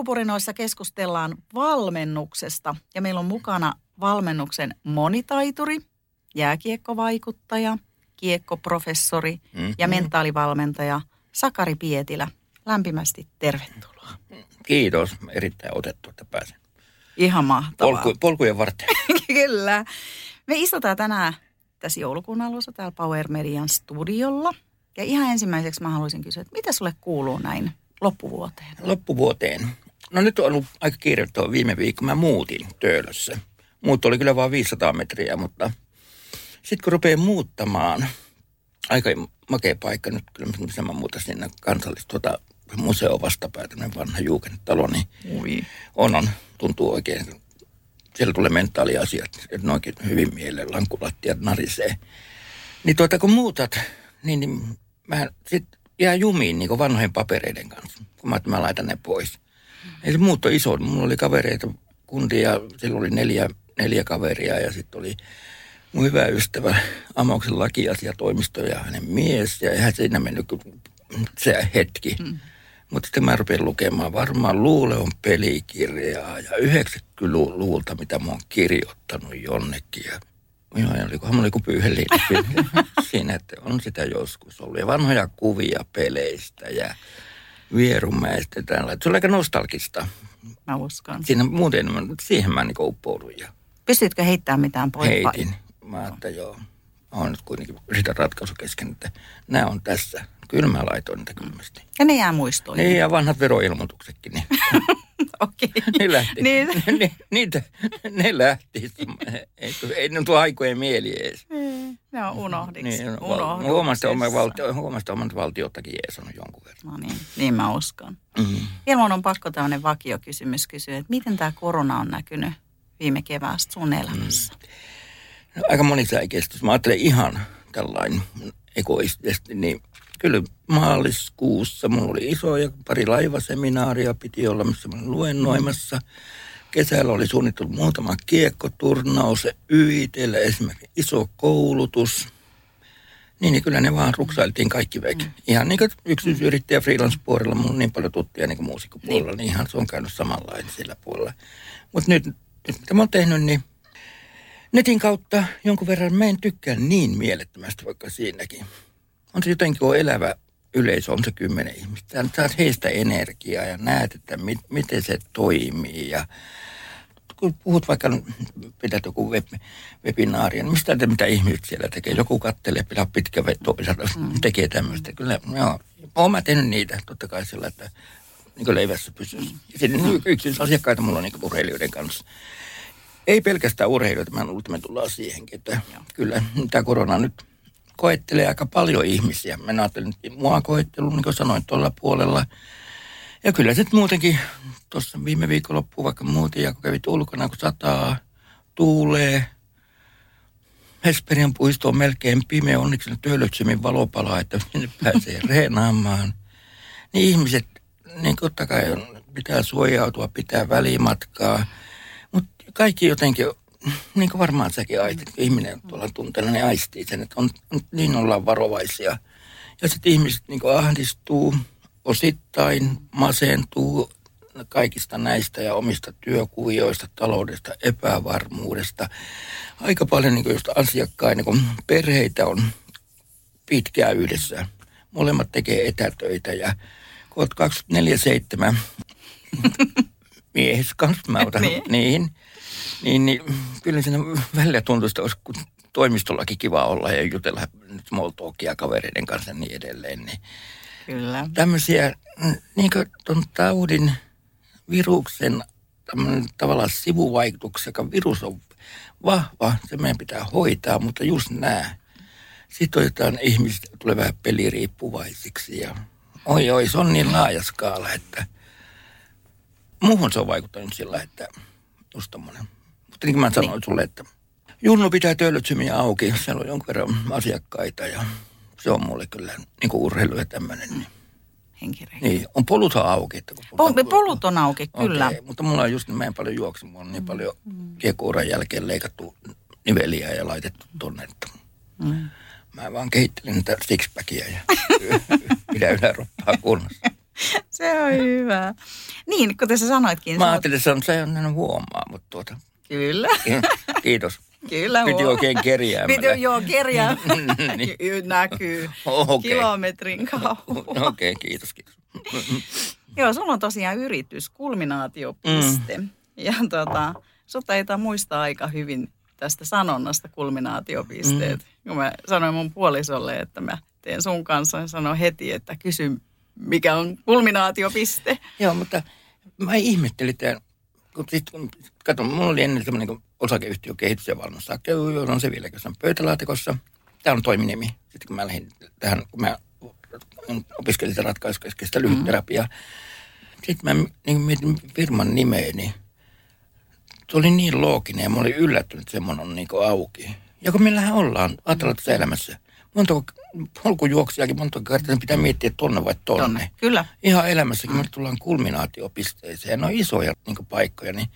Alkupurinoissa keskustellaan valmennuksesta ja meillä on mukana valmennuksen monitaituri, jääkiekkovaikuttaja, kiekkoprofessori ja mentaalivalmentaja Sakari Pietilä. Lämpimästi tervetuloa. Kiitos. Erittäin otettu, että pääsen. Ihan mahtavaa. Polkujen varten. Kyllä. Me istutaan tänään tässä joulukuun alussa täällä Power Median studiolla. Ja ihan ensimmäiseksi mä haluaisin kysyä, että mitä sulle kuuluu näin loppuvuoteen? Loppuvuoteen? No nyt on ollut aika kiireettä viime viikko. Mä muutin Töölössä. Muutto oli kyllä vain 500 metriä, mutta sitten kun rupeaa muuttamaan, aika makea paikka nyt kyllä, missä mä muutan sinne kansallista museon vastapäätä, vanha juukennetalo, niin tuntuu oikein. Siellä tulee mentaaliasiat, että ne oikein hyvin mieleen, lankkulattiat narisee. Niin kun muutat, niin mä sitten jään jumiin niin vanhojen papereiden kanssa, kun mä laitan ne pois. Ja se muutto iso, mulla oli kavereita, kuntia, siellä oli neljä kaveria ja sitten oli mun hyvä ystävä, Amoksen lakiasiatoimisto ja hänen mies, ja eihän siinä mennyt se hetki. Mutta sitten mä rupean lukemaan, varmaan Luule on pelikirjaa ja 90-luvulta, mitä mä oon kirjoittanut jonnekin. Ja hän oli kuin pyyheliin siinä, että on sitä joskus ollut. Ja vanhoja kuvia peleistä ja Vierumäistä ja tällaista. Se oli aika nostalgista. Mä uskon. Siinä muuten, siihen mä niinku uppoudun. Pystytkö heittämään mitään pois? Heitin. Mä ajattelin, joo. Olen nyt kuitenkin sitä ratkaisu kesken, että nämä on tässä. Kyllä mä laitoin niitä kylmästi. Ja ne jää muistoihin. Ne jää vanhat veroilmoituksetkin. Niin. Okei. Ne lähti. Ne lähti. Ei ne tuo aikojen mieli edes. Ne on Huomasta oman valtiottakin jeesannut jonkun verran. No niin mä uskon. Hieman on pakko tämmöinen vakiokysymys kysyä, että miten tämä korona on näkynyt viime keväästä sun elämässä? No, aika monisäikeistys. Mä ajattelen ihan tällainen egoistisesti, niin kyllä maaliskuussa mulla oli iso ja pari laivaseminaaria piti olla, missä mä olin luennoimassa. Kesällä oli suunniteltu muutama kiekkoturnaus, YIT:llä esimerkiksi iso koulutus. Niin kyllä ne vaan ruksailtiin kaikki väki. Ihan niin kuin yksityisyrittäjä freelance-puolella, mulla on niin paljon tuttuja niin kuin muusikkopuolella, niin ihan se on käynyt samanlainen sillä puolella. Mutta nyt mitä mä oon tehnyt, niin netin kautta jonkun verran mä en tykkää niin mielettömästi vaikka siinäkin. On se jotenkin elävä yleisö, on se 10 ihmistä. Saat heistä energiaa ja näet, että miten se toimii. Ja kun puhut vaikka, pidät joku webinaaria, niin mistä mitä ihmiset siellä tekee. Joku kattelee, pitää pitkä toisaalta, tekee tämmöistä. Kyllä, joo. Oon mä tehnyt niitä, totta kai sillä, että niin leivässä pysyisi. Ja sitten yksi asiakkaita mulla on niin urheilijoiden kanssa. Ei pelkästään urheilijoita, mä luulen, että me tullaan siihenkin. Että kyllä, tämä korona nyt koettelee aika paljon ihmisiä. Mä ajattelin, että mua koettelu, niin kuin sanoin, tuolla puolella. Ja kyllä sitten muutenkin, tuossa viime viikonloppuun vaikka muutin, ja kun kävit ulkona, kun sataa, tuulee. Hesperian puisto on melkein pimeä, onneksi Töölöksemin valopalaa, että sinne pääsee reenaamaan. Niin ihmiset, niin totta kai pitää suojautua, pitää välimatkaa. Mutta kaikki jotenkin, niin kuin varmaan säkin aistit, kun ihminen tuolla tunteena, ne aistii sen, että niin ollaan varovaisia. Ja sitten ihmiset niin kuin ahdistuu, osittain masentuu kaikista näistä ja omista työkuvioista, taloudesta, epävarmuudesta. Aika paljon niin kuin just asiakkaita, niin kuin perheitä on pitkään yhdessä. Molemmat tekee etätöitä ja kun olet 24/7 miehes kanssa, mä otan niin kyllä siinä välillä tuntuu, että olisi toimistollakin kiva olla ja jutella small talkia kavereiden kanssa ja niin edelleen. Niin kyllä. Tämmöisiä, niin kuin tuon taudin viruksen tavallaan sivuvaikutuksia, joka virus on vahva, se meidän pitää hoitaa, mutta just nämä. Sitten otetaan ihmiset, tulee vähän peliriippuvaisiksi ja se on niin laaja skaala, että muuhun se on vaikuttanut sillä, että just tommoinen. Mutta niin kuin mä sanoin sulle, että Junnu pitää Töölötsymiä auki, siellä on jonkun verran asiakkaita ja se on mulle kyllä niin kuin urheilu ja tämmöinen. Niin. Henkireikä. Niin, on poluthan auki. Että polut on auki, kyllä. Okay, mutta mulla on just, mä en paljon juokse, mulla on niin paljon kiekko-uran jälkeen leikattu niveliä ja laitettu tonne. Mä vaan kehittelen niitä six-packia ja pidän yläroppaa kunnossa. Se on hyvä. Niin, kuten sä sanoitkin. Mä ajattelin, että sä on näin huomaa, mutta tuota. Kyllä. Kiitos. Kyllä huomaa. Piti oikein kerjäämällä. Piti joo kerjäämällä. Niin. Näkyy okay. Kilometrin kauan. Okei, kiitos. Joo, sulla on tosiaan yritys, kulminaatiopiste. Ja sota ei muista aika hyvin tästä sanonnasta kulminaatiopisteet. Kun mä sanoin mun puolisolle, että mä teen sun kanssa ja sanoin heti, että kysyn, mikä on kulminaatiopiste. Joo, mutta mä ihmettelin tämän. Kato, mulla oli ennen semmoinen kuin osakeyhtiö kehitys ja valmassa. Kyllä on se vieläkin, se on pöytälaatikossa. Tää on toiminimi. Sitten kun mä lähdin tähän, kun mä opiskelin sitä ratkaisukeskeistä lyhytterapiaa. Sitten mä mietin firman nimeeni. Se oli niin looginen ja mä olin yllättynyt, että semmoinen on niin kuin auki. Ja kun meillähän ollaan atlantissa elämässä. Montako polkujuoksijakin, montako kertaa pitää miettiä, että tonne vai tonne. Kyllä. Ihan elämässäkin me tullaan kulminaatiopisteeseen. Ne on isoja niin paikkoja. Niin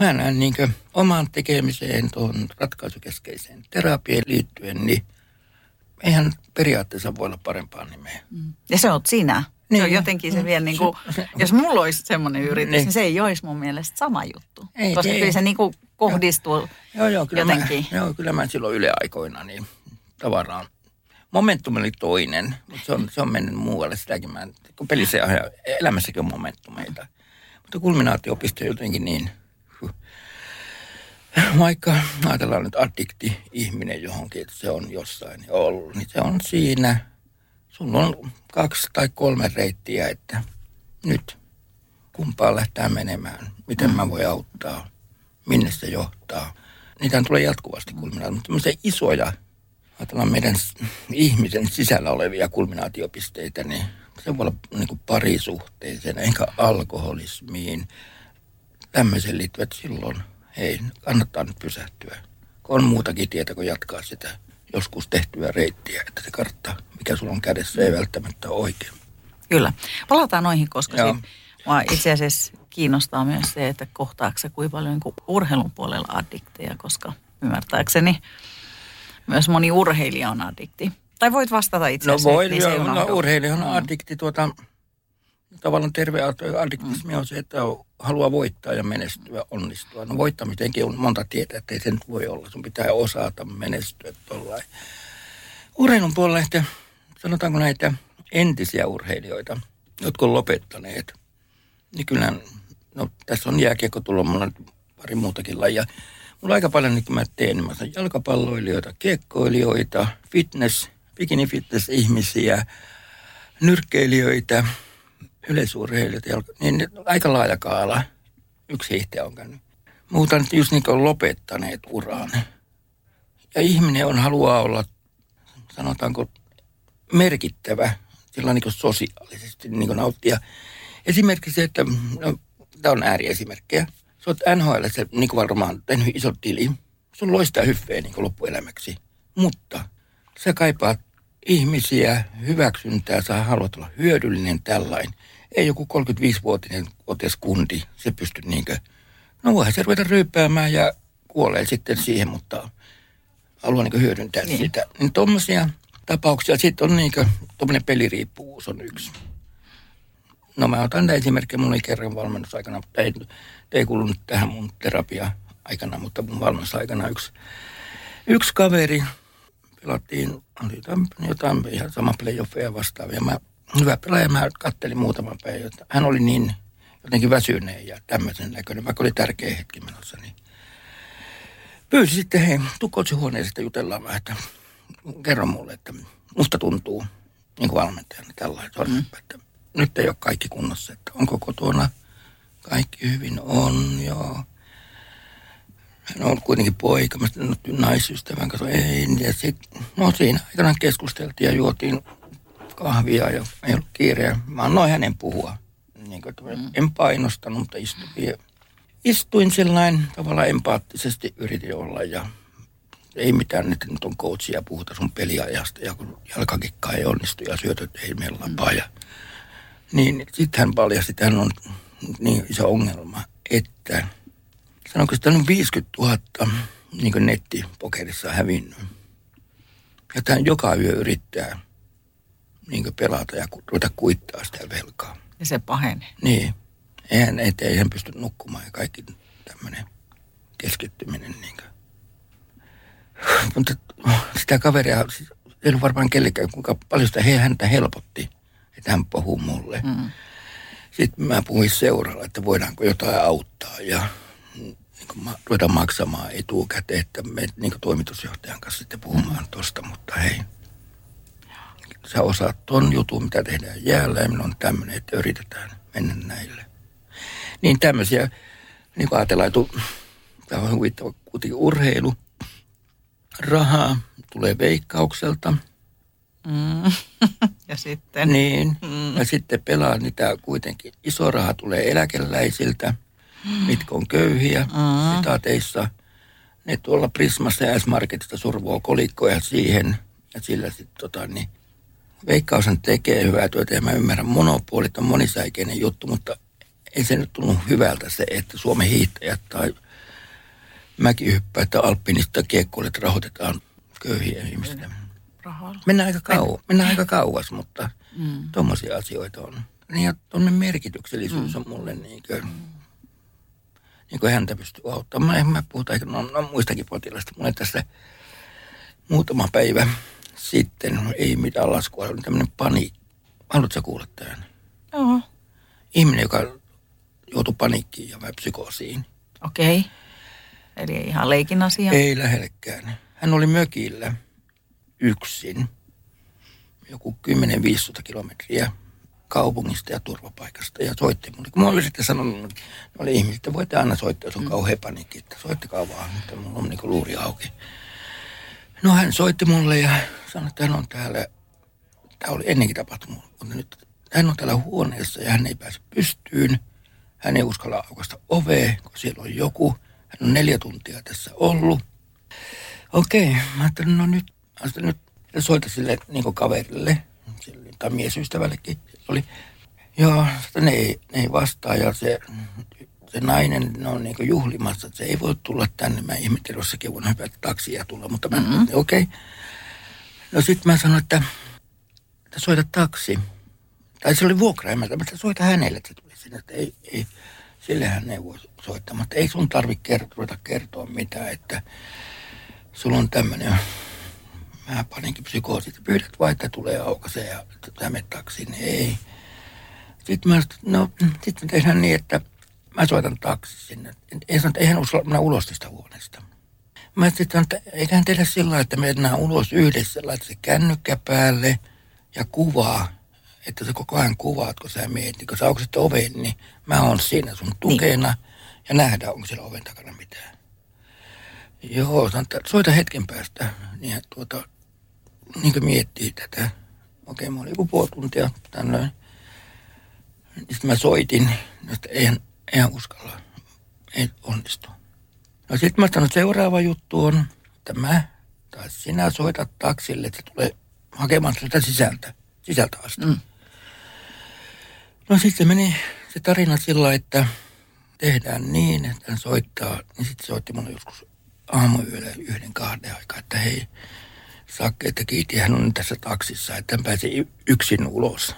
mä näen niin omaan tekemiseen, tuohon ratkaisukeskeiseen terapiaan liittyen, niin eihän periaatteessa voi olla parempaa nimeä. Ja se oot sinä. Niin. Se on jotenkin se vielä niin kuin, jos mulla olisi semmoinen yritys, niin se ei olisi mun mielestä sama juttu. Ei, koska ei. Kyllä se niin kuin kohdistuu joo, kyllä jotenkin. Kyllä mä silloin yleaikoina niin tavaraan. Momentum oli toinen, mutta se on mennyt muualle sitäkin. Kun pelissä on elämässäkin on momentumeita. Mutta kulminaatiopiste on jotenkin niin, vaikka ajatellaan nyt addikti-ihminen johonkin, että se on jossain ollut, niin se on siinä. Sulla on 2 tai 3 reittiä, että nyt kumpaan lähtee menemään, miten mä voin auttaa, minne se johtaa. Niitä tulee jatkuvasti kulminaatioita, mutta tämmöisiä isoja, ajatellaan meidän ihmisen sisällä olevia kulminaatiopisteitä, niin se voi olla niin kuin parisuhteeseen, eikä alkoholismiin, tämmöiseen liittyen, että silloin hei, kannattaa nyt pysähtyä, kun on muutakin tietä kuin jatkaa sitä joskus tehtyä reittiä, että se kartta, mikä sulla on kädessä, ei välttämättä ole oikein. Kyllä. Palataan noihin, koska mua itse asiassa kiinnostaa myös se, että kohtaako se kuinka paljon niin urheilun puolella addikteja, koska ymmärtääkseni myös moni urheilija on addikti. Tai voit vastata itse asiassa. Urheilija on addikti. Tavallaan terve addiktismi on se, että haluaa voittaa ja menestyä, onnistua. No voittamisenkin on monta tietää, ettei se nyt voi olla. Sun pitää osata menestyä tuollain. Urheilun puolella, että sanotaanko näitä entisiä urheilijoita, jotka on lopettaneet, niin kyllähän, tässä on jääkiekko tullut, mulla on pari muutakin lajia. Mulla on aika paljon nyt, kun mä teen, niin mä sanon jalkapalloilijoita, kiekkoilijoita, bikini-fitness-ihmisiä, nyrkkeilijöitä, yleisurheilijoita, niin aika laaja kaala. Yksi hiihtäjä on käynyt. Muuta nyt just niitä on lopettaneet uraan. Ja ihminen haluaa olla, sanotaanko, merkittävä, sillä niin kuin sosiaalisesti niin kuin nauttia. Esimerkiksi se, että, tämä on ääriesimerkkejä. Sä oot NHL, niin kuin varmaan tehnyt iso tili. Sun loistaa hyffeä niin kuin loppuelämäksi. Mutta sä kaipaat ihmisiä, hyväksyntää, sä haluat olla hyödyllinen tällainen. Ei joku 35-vuotinen otes kundi, se pystyy niinkö. No voihan se ruveta ryyppäämään ja kuolee sitten siihen, mutta haluaa niinkö hyödyntää sitä. Niin tommosia tapauksia. Sitten on niinkö, tommonen peliriippuvuus on yksi. No mä otan tämän esimerkkiä, mulla oli kerran valmennusaikana, ei kuulunut tähän mun terapia aikana, mutta mun valmennusaikana yksi kaveri. Pelattiin, oli jotain ihan sama playoffeja vastaavia. Hyvä pelaaja, mä kattelin muutaman päivän. Hän oli niin jotenkin väsyneen ja tämmöisen näköinen, vaikka oli tärkeä hetki menossa. Niin pyysi sitten, hei, tuu kotsihuoneeseen, jutellaan vähän, että kerro mulle, että musta tuntuu niin kuin valmentajana tällainen. Että nyt ei ole kaikki kunnossa, että onko kotona, kaikki hyvin on, joo. Hän on ollut kuitenkin poika, mä sitten naisystävän kanssa, ei, ja sitten, siinä aikanaan keskusteltiin ja juotiin kahvia ja ei ollut kiireä. Mä annoin hänen puhua, niin kuin, en painostanut, mutta istuin sellainen tavallaan empaattisesti, yritin olla ja ei mitään, että nyt on coachia, puhuta sun peliajasta ja kun jalkakikkaa ei onnistu ja syötöt ei meillä lapaa. Niin sitten hän paljasti, että hän on niin iso ongelma, että sanoinko, että on 50 000 niin nettipokerissa hävinnyt. Ja tämän joka yö yrittää niin pelata ja ruveta kuittaa sitä velkaa. Ja se pahenee. Niin. Eihän pysty nukkumaan ja kaikki tämmöinen keskittyminen. Niin mutta sitä kaveria, ei ollut varmaan kellekään, kuinka paljon sitä häntä helpotti, että hän puhuu mulle. Mm. Sitten mä puhuin seuralla, että voidaanko jotain auttaa ja niin ruvetaan maksamaan etukäteen, että me niin toimitusjohtajan kanssa sitten puhumaan tosta, mutta hei. Sä osaat ton jutun, mitä tehdään jäällä, ja minä on tämmöinen, että yritetään mennä näille. Niin tämmöisiä, niin kuin ajatellaan, että tämä on huvittava kuitenkin urheilu. Rahaa tulee Veikkaukselta. Ja sitten? Niin, ja sitten pelaa niitä kuitenkin. Iso raha tulee eläkeläisiltä, mitkä on köyhiä, sitaateissa. Ne tuolla Prismassa ja S-marketista survoo kolikkoja siihen, ja sillä sitten niin. Veikkaushan tekee hyvää työtä ja mä ymmärrän, monopuolit on monisäikeinen juttu, mutta ei se nyt tunnu hyvältä se, että Suomen hiihtäjät tai mäkihyppäjät tai alpinista kiekkoilijat rahoitetaan köyhiä ihmistä. Rahalla. Mennään aika kauas, mutta tommosia asioita on. Ja tuonne merkityksellisyys on mulle niin kuin häntä pystyy auttamaan. En mä puhuta, no muistakin potilaista. Mulla tässä muutama päivä. Sitten ei mitään laskua, oli tämmöinen paniikki. Haluatko sä kuulla tämän? Joo. Ihminen, joka joutui paniikkiin ja psykoosiin. Okei. Okay. Eli ei ihan leikin asia? Ei lähellekään. Hän oli mökillä yksin, joku 10-15 kilometriä kaupungista ja turvapaikasta ja soitti mulle. Mä olin sitten sanonut, oli ihmiset, että voitte aina soittaa, jos on kauhean paniikki, että soittakaa vaan, että mulla on niin kuin luuri auki. No hän soitti mulle ja sanoi, että hän on täällä, tämä oli ennenkin tapahtunut, mutta nyt hän on täällä huoneessa ja hän ei pääse pystyyn. Hän ei uskalla aukaista ovea, kun siellä on joku. Hän on 4 tuntia tässä ollut. Okei, mä ajattelin, no nyt soita sille niin kaverille, sille, tai miesystävällekin. Joo, ne ei vastaa ja se nainen on niin kuin juhlimassa, että se ei voi tulla tänne. Mä ihmettelin jossakin vuonna hypätä taksia tulla, mutta mä okei. No sit mä sanoin, että soita taksi. Tai se oli vuokraimältä, mutta soita hänelle, että se tuli sinne. Että ei, sillehän ei voi soittaa, mutta ei sun tarvitse ruveta kertoa mitään, että sulla on tämmöinen. Mä paninkin psykoosit, pyydät vaan, että tulee aukaisee ja sä menet taksiin, niin ei. Sitten mä sitten tehdään niin, että mä soitan taksi sinne. En sano, että eihän mennä ulos tästä huoneesta. Mä sitten sanon, että eiköhän tehdä sillä lailla, että mennään ulos yhdessä, laita se kännykkä päälle ja kuvaa. Että sä koko ajan kuvaat, kun sä mietit, kun sä aukset oven, niin mä oon siinä sun tukena ja nähdään, onko siellä oven takana mitään. Joo, sanon, että soita hetken päästä, niin niin miettii tätä. Okei, mä olin joku puoli tuntia tällöin. Sitten mä soitin, että eihän uskalla. Ei onnistu. No sit mä sanon, seuraava juttu on, että sinä soitat taksille, että tulee hakemaan sitä sisältä asti. No sit se meni se tarina sillä, että tehdään niin, että hän soittaa. Niin sit soitti mulle joskus aamuyöllä 1-2 aikaa, että hei Sakke, että kiitti, hän on tässä taksissa, että hän pääsi yksin ulos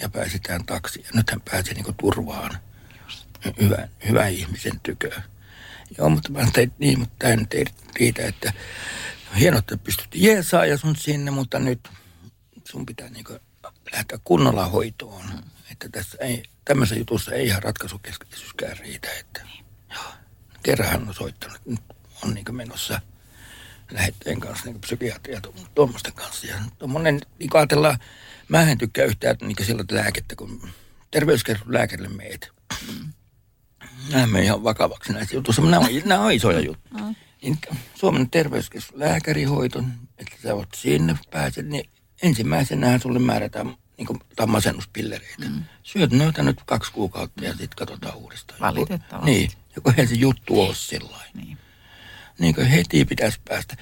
ja pääsi tähän taksiin. Ja nyt hän pääsi niin kuin turvaan. Hyvän ihmisen tykö. Joo, mutta mä ajattelin, niin, mutta tämä nyt ei riitä, että hienoa, että pystyt jeesaa ja sun sinne, mutta nyt sun pitää niin kuin lähteä kunnolla hoitoon. Että tässä ei, tämmöisessä jutussa ei ihan ratkaisukeskeisyskään riitä, että joo, kerran hän on soittanut, nyt on niin kuin menossa lähettäjän kanssa, niin kuin psykiatria tuommoisten kanssa. Ja tuommoinen, niin kuin ajatellaan, mä en tykkää yhtään niin kuin silloin lääkettä, kun terveyskeskuksen lääkärille meet. Nämä menee ihan vakavaksi näissä jutuissa, nämä on isoja juttuja. Niin Suomen terveyskeskus lääkärihoito, että sä oot sinne pääset, niin ensimmäisenähän sulle määrätään niin masennuspillereitä. Syöt noita nyt 2 kuukautta ja sitten katsotaan uudestaan. Valitettavasti. Niin, eihän se juttu ole sillain. Niin kuin heti pitäisi päästä.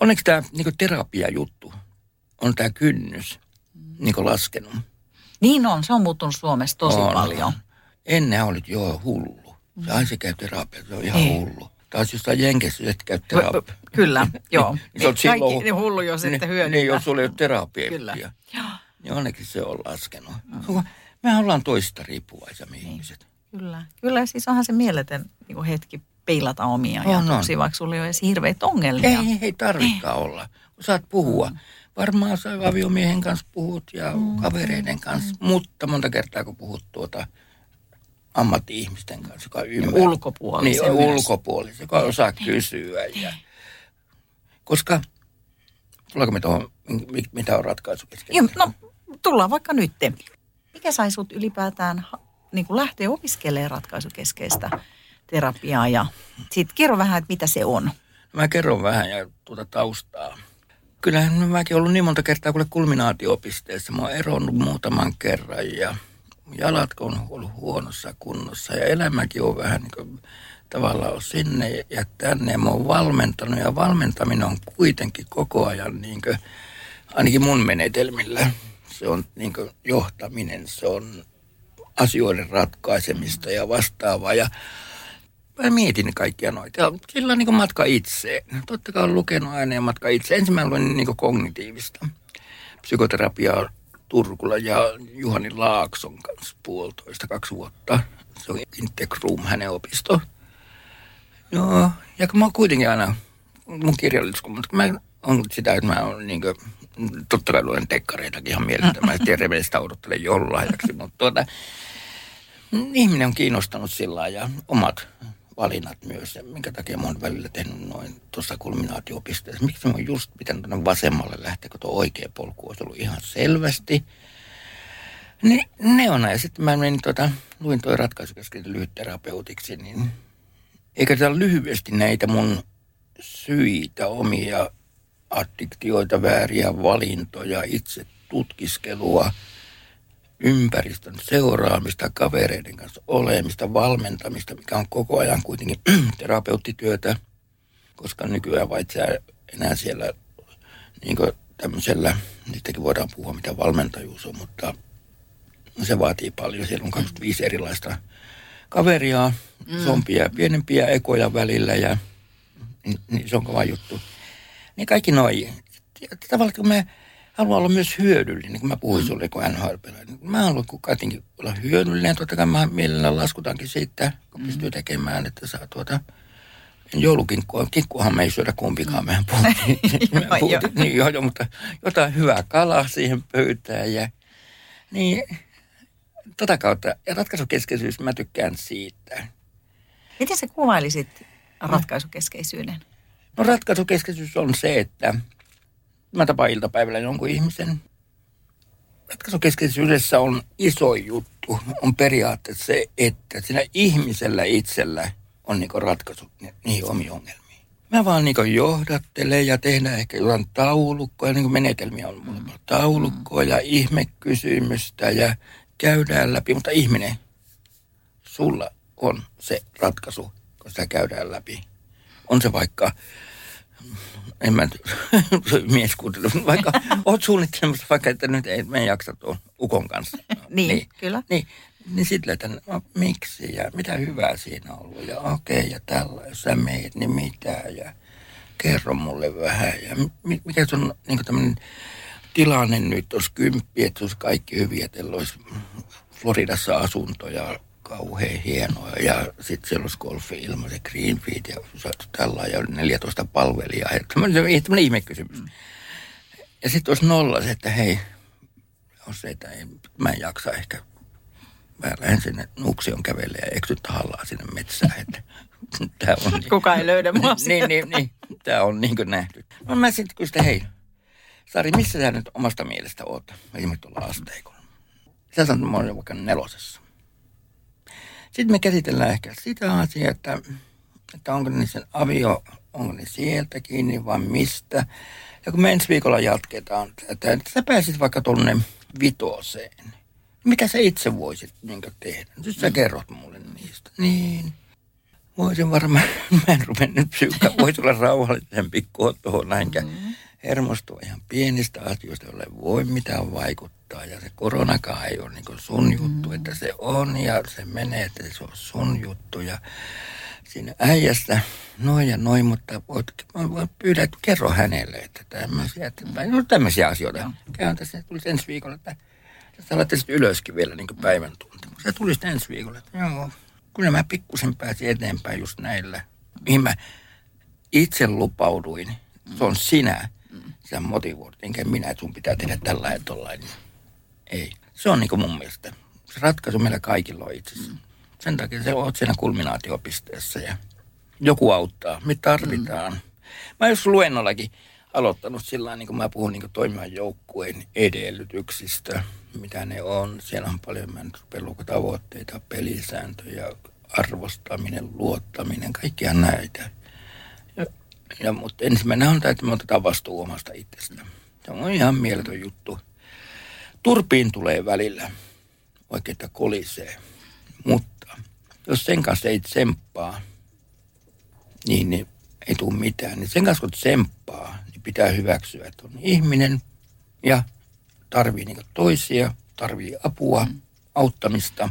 Onneksi tämä niin terapiajuttu on tämä kynnys niin laskenut. Niin on, se on muuttunut Suomessa tosi paljon. Ennen olit jo hullu. Se aina se käy terapia, se on ihan hullu. taas jostain jenkessä, että käy terapiaa. Kyllä, joo. Niin, kaikki hullu, jos ette hyödyntää. Niin, jos sulla ei ole terapiaa. Kyllä. Niin ainakin se on laskenut. Me ollaan toista riippuvaisia me ihmiset. Kyllä. Kyllä, siis onhan se mieletön niin hetki peilata omia ajatuksia, vaikka sulla ei ole hirveitä ongelmia. Ei tarvikaan olla. Saat puhua. Varmaan sä aviomiehen kanssa puhut ja kavereiden kanssa, mutta monta kertaa kun puhut ammatti-ihmisten kanssa, joka ymmärtää. Ulkopuolisen. Niin, ulkopuolisen, joka osaa kysyä. Ja, koska, tullaanko me tuohon, mitä on ratkaisu kesken? No, tullaan vaikka nyt. Mikä sai sut ylipäätään niin kun lähteä opiskelemaan ratkaisukeskeistä terapiaa? Ja sit kerro vähän, että mitä se on. Mä kerron vähän ja tuota taustaa. Kyllähän mäkin ollut niin monta kertaa kuin kulminaatio-opisteessa. Mä oon eronnut muutaman kerran ja jalat on ollut huonossa kunnossa ja elämäkin on vähän niin kuin, tavallaan on sinne ja tänne. Ja mä oon valmentanut ja valmentaminen on kuitenkin koko ajan niin kuin, ainakin mun menetelmillä. Se on niin kuin, johtaminen, se on asioiden ratkaisemista ja vastaavaa ja mä mietin kaikkia noita. Sillä niin kuin matka itseen. Totta kai olen lukenut aina ja matka itseen. Ensimmäinen luin niin kuin kognitiivista psykoterapiaa Turkula ja Juhani Laakson kanssa 1,5–2 vuotta. Se on Integrum, hänen opisto. No, ja mä oon kuitenkin aina mun kirjallisuus, kun mä oon sitä, että mä oon niin kuin, totta kai luen tekkareitakin ihan mielettömästi ja reveistä odottelen jollain. Mutta ihminen on kiinnostanut sillä lailla ja omat valinnat myös, minkä takia mä oon välillä tehnyt noin tuossa kulminaatiopisteessä. Miksi mä oon just pitänyt tuonne vasemmalle lähteä, kun tuo oikea polku olisi ollut ihan selvästi. Ne on, ja sitten mä menin, luin toi ratkaisukeskeinen lyhytterapeutiksi, niin eikä tämä lyhyesti näitä mun syitä, omia addiktioita, vääriä valintoja, itse tutkiskelua, ympäristön seuraamista, kavereiden kanssa olemista, valmentamista, mikä on koko ajan kuitenkin terapeuttityötä, koska nykyään vaitsee enää siellä niin kuin tämmöisellä, niistäkin voidaan puhua mitä valmentajuus on, mutta se vaatii paljon. Siellä on 25 erilaista kaveria, isompia ja pienempiä ekoja välillä ja niin se on kova juttu. Niin kaikki noi. Tavallaan kun me haluan olla myös hyödyllinen, kun mä puhuin sulle, kun NHL-pelaaja. Mä haluan kuitenkin olla hyödyllinen. Totta kai mä mielellään laskutankin siitä, kun pystyy tekemään, että saa joulukinkkuahan. Kinkkuahan me ei syödä kumpikaan, mehän puhuttiin. Niin, joo, mutta jotain hyvää kalaa siihen pöytään. Ja, niin, tota kautta. Ja ratkaisukeskeisyys, mä tykkään siitä. Miten sä kuvailisit ratkaisukeskeisyyden? No ratkaisukeskeisyys on se, että mä tapaan iltapäivällä jonkun ihmisen. Ratkaisukeskeisyydessä on iso juttu, on periaatteessa se, että siinä ihmisellä itsellä on niinku ratkaisut niihin omiin ongelmiin. Mä vaan niinku johdattelen ja tehdään ehkä jotain taulukkoa, niinku menetelmiä on mulla taulukkoa ja ihmekysymystä ja käydään läpi. Mutta ihminen, sulla on se ratkaisu, kun sitä käydään läpi. On se vaikka... En mä mies kuuntele, vaikka oot suunnittelemassa, vaikka että nyt mä en jaksa tuon ukon kanssa. No, niin, kyllä. Niin sit lähdetään, miksi ja mitä hyvää siinä on ollut ja okei ja tällä, jos sä meet, niin mitä ja kerro mulle vähän. Ja mikä sun niin tämmöinen tilanne nyt olisi 10, että olisi kaikki hyviä, että olisi Floridassa asuntoja. Kauhean hienoa. Ja sitten siellä olisi golfi ilmaisen Greenfeet ja tällainen ja 14 palvelijaa. Tämmöinen ihmekysymys. Ja sitten olisi nollas, että hei, mä en jaksa ehkä. Mä lähden sinne Nuuksion kävelle ja eksyn tahallaan sinne metsään. Että, kuka ei löydä mua sitä. Niin. Tämä on niin kuin nähty. No mä sitten kysyn, hei, Sari, missä sä nyt omasta mielestä oot? Esimerkiksi tuolla asteikolla. Sä sanot, mä olen vaikka 4. Sitten me käsitellään ehkä sitä asiaa, että onko ne sen avio, onko ne sieltä kiinni vai mistä. Ja kun me ensi viikolla jatketaan tätä, että sä pääsit vaikka tuonne 5. Mitä sä itse voisit niin tehdä? Nyt sä kerrot mulle niistä. Niin. Voisin varmaan, mä en rupea nyt psyykkaan, voisi olla rauhallisempi kotona, enkä hermostua ihan pienistä asioista, joille voi mitään vaikuttaa. Ja se koronakaan ei ole niin sun juttu, että se on ja se menee, että se on sun juttu. Ja siinä äijästä noin ja noin, mutta pyydä, että kerro hänelle, että tämmöisiä, no tämmöisiä asioita. Käyn tässä, että tulisi ensi viikolla, että tässä alatte sitten ylöskin vielä niin kuin päivän tuntemus. Se tulisi ensi viikolla, että joo, kyllä mä pikkusen pääsin eteenpäin just näillä, mihin mä itse lupauduin. Se on sinä, sä motivoit, enkä minä, että sun pitää tehdä tällä ja tollainen. Ei, se on niin kuin mun mielestä. Se ratkaisu meillä kaikilla on itsessä. Sen takia sä oot siinä kulminaatiopisteessä ja joku auttaa. Me tarvitaan. Mä just luennollakin aloittanut sillä tavalla, niin kuin mä puhun niin kuin toimivan joukkueen edellytyksistä, mitä ne on. Siellä on paljon, mä en rupea lukutavoitteita, pelisääntöjä, arvostaminen, luottaminen, kaikkia näitä. Ja, mutta ensimmäinen on tämä, että me otetaan vastuu omasta itsestä. Se on ihan mieletön juttu. Turpiin tulee välillä oikeita kolisee, mutta jos sen kanssa ei tsemppaa, niin ei tule mitään. Niin sen kanssa kun tsemppaa, niin pitää hyväksyä, että on ihminen ja tarvii niin toisia, tarvii apua, auttamista.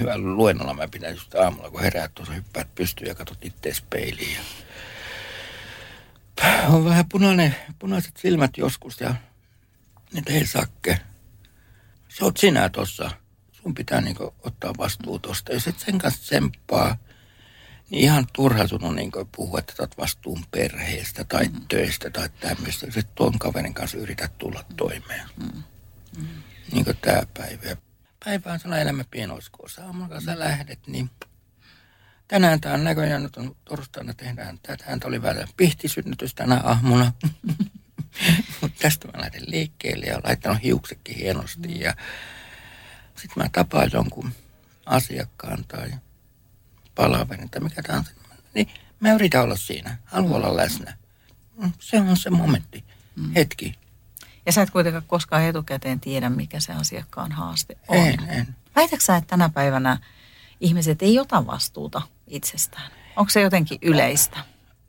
Hyvällä luennolla mä pidän just aamulla, kun herää tuossa, hyppäät pystyyn ja katsot ittees peiliin. On vähän punaiset silmät joskus ja että hei Sakke, sä oot sinä tossa. Sun pitää niinku ottaa vastuu tosta. Jos et sen kanssa tsemppaa, niin ihan turha sun on niinku puhua, että otat vastuun perheestä tai töistä tai tämmöistä. Jos et tuon kaverin kanssa yritä tulla toimeen. Niin kuin tää päivä. Päivä on sellainen elämä pienoiskoossa. Aamulla kun sä lähdet, niin tänään tää on näköjään, nyt on torstaina tehdään tätä. Tämä oli vähän pihtisynnytys tänä aamuna. Mutta tästä mä lähden liikkeelle ja olen laittanut hiuksetkin hienosti. Ja sitten mä tapaan jonkun asiakkaan tai palaverin tai mikä tahansa. Niin mä yritän olla siinä. Haluan olla läsnä. Se on se momentti. Hetki. Ja sä et kuitenkaan koskaan etukäteen tiedä, mikä se asiakkaan haaste on. En. Väitätkö sä, että tänä päivänä ihmiset ei ota vastuuta itsestään? Onko se jotenkin yleistä?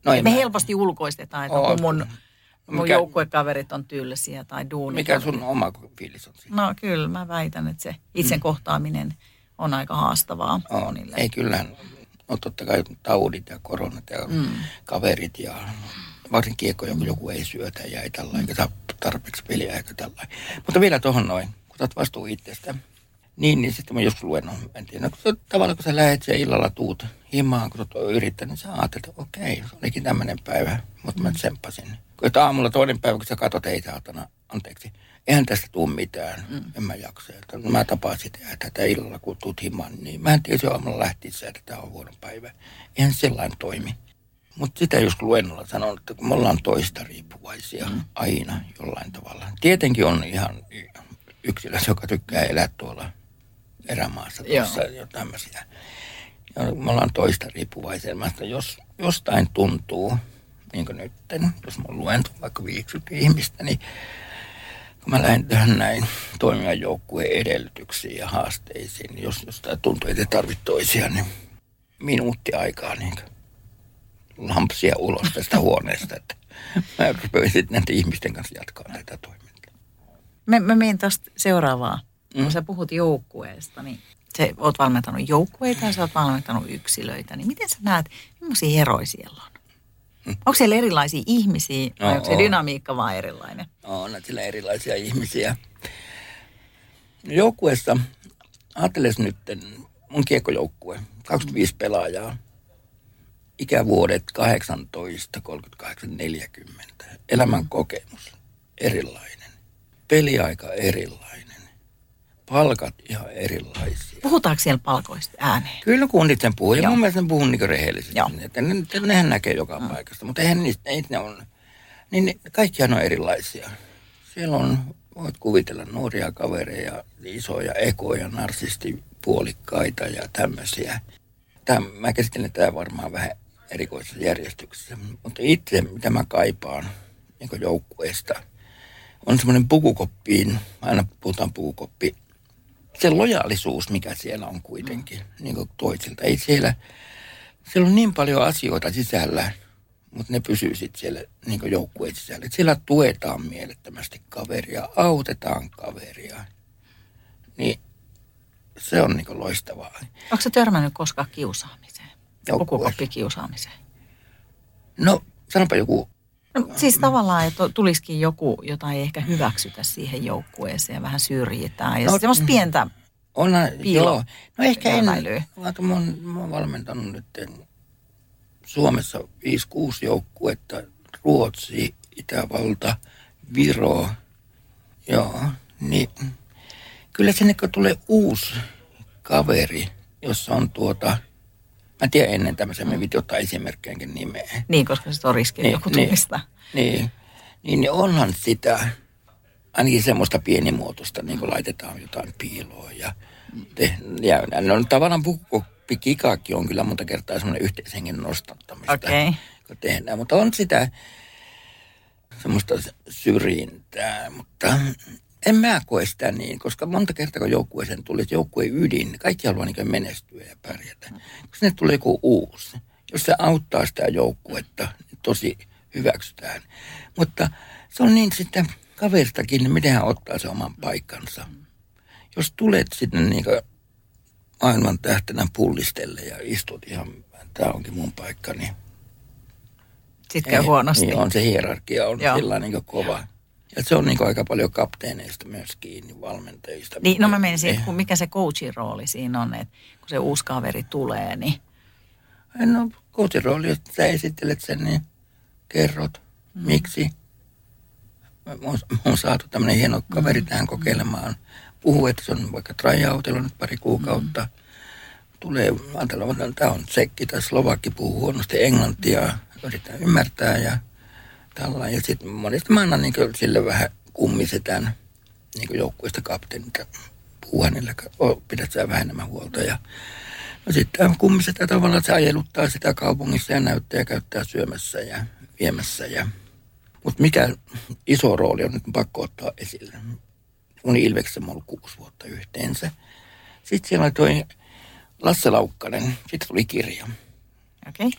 No me helposti ulkoistetaan, että mun joukkuekaverit on tylsiä tai duunit. Mikä sun oma fiilis on siitä? No kyllä, mä väitän, että se itsen kohtaaminen on aika haastavaa monille. Ei kyllähän. No totta kai taudit ja koronat ja kaverit ja varsin kiekkoja, kun joku ei syötä ja ei tällainen, eikä saa tarpeeksi peliä eikä tällainen. Mutta vielä tuohon noin, kun otat vastuu itsestä. Niin sitten mä joskus luen, en tiedä. Tavallaan kun sä lähet siellä illalla tuut himaan, kun sä oot yrittänyt, niin sä ajattelet, että okei, se olikin tämmöinen päivä, mutta mä tsemppasin. Kun aamulla toinen päivä, kun sä katot, ei saatana, anteeksi, eihän tästä tule mitään, en mä jaksa. Mä tapaan sitä ja tätä illalla, kun tuut himaan, niin mä en tiedä, se aamulla lähtisi, että tämä on huono päivä. Eihän sellainen toimi. Mutta sitä joskus luennolla sanon, että kun me ollaan toista riippuvaisia aina jollain tavalla. Tietenkin on ihan yksilö, joka tykkää elää tuolla erämaassa tuossa jo tämmöisiä. Ja me ollaan toista riippuvaisemmasta. Jos jostain tuntuu, niin kuin nytten, jos mä luen vaikka 50 ihmistä, niin kun mä lähden tähän näin toimivan joukkueen edellytyksiin ja haasteisiin, niin jos jostain tuntuu, että ei tarvitse toisia, niin minuutti aikaa niin lampsia ulos tästä huoneesta. Että mä rupean sitten näiden ihmisten kanssa jatkaa tätä toimintaa. Mä menen tästä seuraavaa. Kun sä puhut joukkueesta, niin sä oot valmentanut joukkueita ja sä oot valmentanut yksilöitä. Niin miten sä näet, millaisia heroja siellä on? Onko siellä erilaisia ihmisiä vai onko se dynamiikka vaan erilainen? On siellä erilaisia ihmisiä. Joukkueessa, ajatteles nyt, mun kiekkojoukkue, 25 pelaajaa, ikävuodet 18, 38, 40. Elämän kokemus erilainen, peliaika erilainen. Palkat ihan erilaisia. Puhutaanko siellä palkoista ääneen? Kyllä kunnit sen puhuu. Ja mun mielestä ne puhuu niin rehellisesti. Nehän näkee joka paikasta, mutta eihän niistä, ne on, niin ne, kaikkihan on erilaisia. Siellä on, voit kuvitella nuoria kavereja, isoja ekoja, narsistipuolikkaita ja tämmöisiä. Mä käsittelen tätä varmaan vähän erikoisessa järjestyksessä. Mutta itse, mitä mä kaipaan niin joukkueesta, on semmoinen pukukoppiin, aina puhutaan pukukoppi. Se lojaalisuus, mikä siellä on kuitenkin, niin kuin toisilta. Ei siellä on niin paljon asioita sisällä, mutta ne pysyy sitten siellä niin kuin joukkueen sisällä. Et siellä tuetaan mielettömästi kaveria, autetaan kaveria. Niin se on niin kuin loistavaa. Onko sä törmännyt koskaan kiusaamiseen? ja ulkokoppikiusaamiseen? No, sanonpa joku. No, siis tavallaan, että tulisikin joku, jota ei ehkä hyväksytä siihen joukkueeseen ja vähän syrjitään. Ja no, semmoista pientä piiloa. No ehkä en, vaikka mä oon valmentanut nyt Suomessa 5-6 joukkuetta, Ruotsi, Itävalta, Viro, joo, niin kyllä sinne kun tulee uusi kaveri, jossa on mä en tiedä ennen tämmöisen, me piti ottaa esimerkkeinkin nimeä. Niin, koska se on riski, joku tunnistaa. Niin, onhan sitä, ainakin semmoista pienimuotoista, niin kuin laitetaan jotain piiloa ja no tavallaan pukkopikikaakin on kyllä monta kertaa semmoinen yhteishengen nostattamista. Okei. Okay. Tehdään, mutta on sitä semmoista syrjintää, mutta en mä koe sitä niin, koska monta kertaa kun joukkueeseen tulee joukkueen ydin, kaikki haluaa niin menestyä ja pärjätä. Kun sinne tulee joku uusi, jos se auttaa sitä joukkuetta, niin tosi hyväksytään. Mutta se on niin sitä kaveristakin, niin miten hän ottaa sen oman paikkansa. Jos tulet sinne niin aivan tähtenä pullistelle ja istut ihan, tämä onkin mun paikka, niin sitten käy huonosti. Niin on se hierarkia, on sillä niin kova. Ja se on niin aika paljon kapteeneista myös kiinni, valmentajista. Niin, no mä menisin, että mikä se coachin rooli siinä on, että kun se uusi kaveri tulee, niin... No coachin rooli, jos sä esittelet sen, niin kerrot, miksi. On saatu tämmöinen hieno kaveri tähän kokeilemaan. Puhuu, että se on vaikka tryoutilla nyt pari kuukautta. Tulee, ajatellaan, tämä on tsekki tai slovakki, puhuu huonosti englantia, yritetään ymmärtää ja... Tällainen. Ja sitten monesti mä annan niin sille vähän kummisetään niin joukkueesta kapteenilta puhuu hänellä, pidät sä vähän enemmän huolta. Ja, no sitten kummisetään tavallaan, että se ajeluttaa sitä kaupungissa ja näyttää ja käyttää syömässä ja viemässä. Ja. Mutta mikä iso rooli on nyt pakko ottaa esille. Mun Ilveksessä mä oon ollut 6 vuotta yhteensä. Sitten siellä oli toi Lasse Laukkanen, sitten tuli kirja. Okay.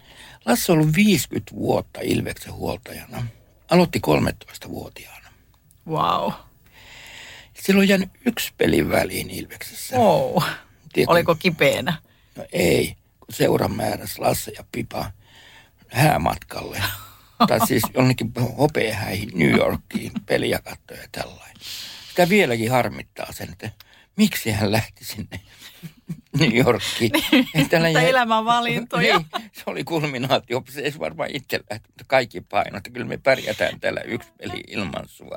Lasse on ollut 50 vuotta Ilveksen huoltajana. Aloitti 13-vuotiaana. Wow. Silloin on jäänyt 1 pelin väliin Ilveksessä. Wow. Tiedätkö? Oliko kipeänä? No ei. Seura määräsi Lasse ja Pipa häämatkalle. Tai siis jonnekin hopeahäihin New Yorkiin peliä katsoja ja tällainen. Sitä vieläkin harmittaa sen, että miksi hän lähti sinne New Yorkiin. Tätä elämänvalintoja. Niin, se oli kulminaatio. Se ei varmaan itse lähti, mutta kaikki paino. Kyllä me pärjätään täällä 1 peli ilman sua.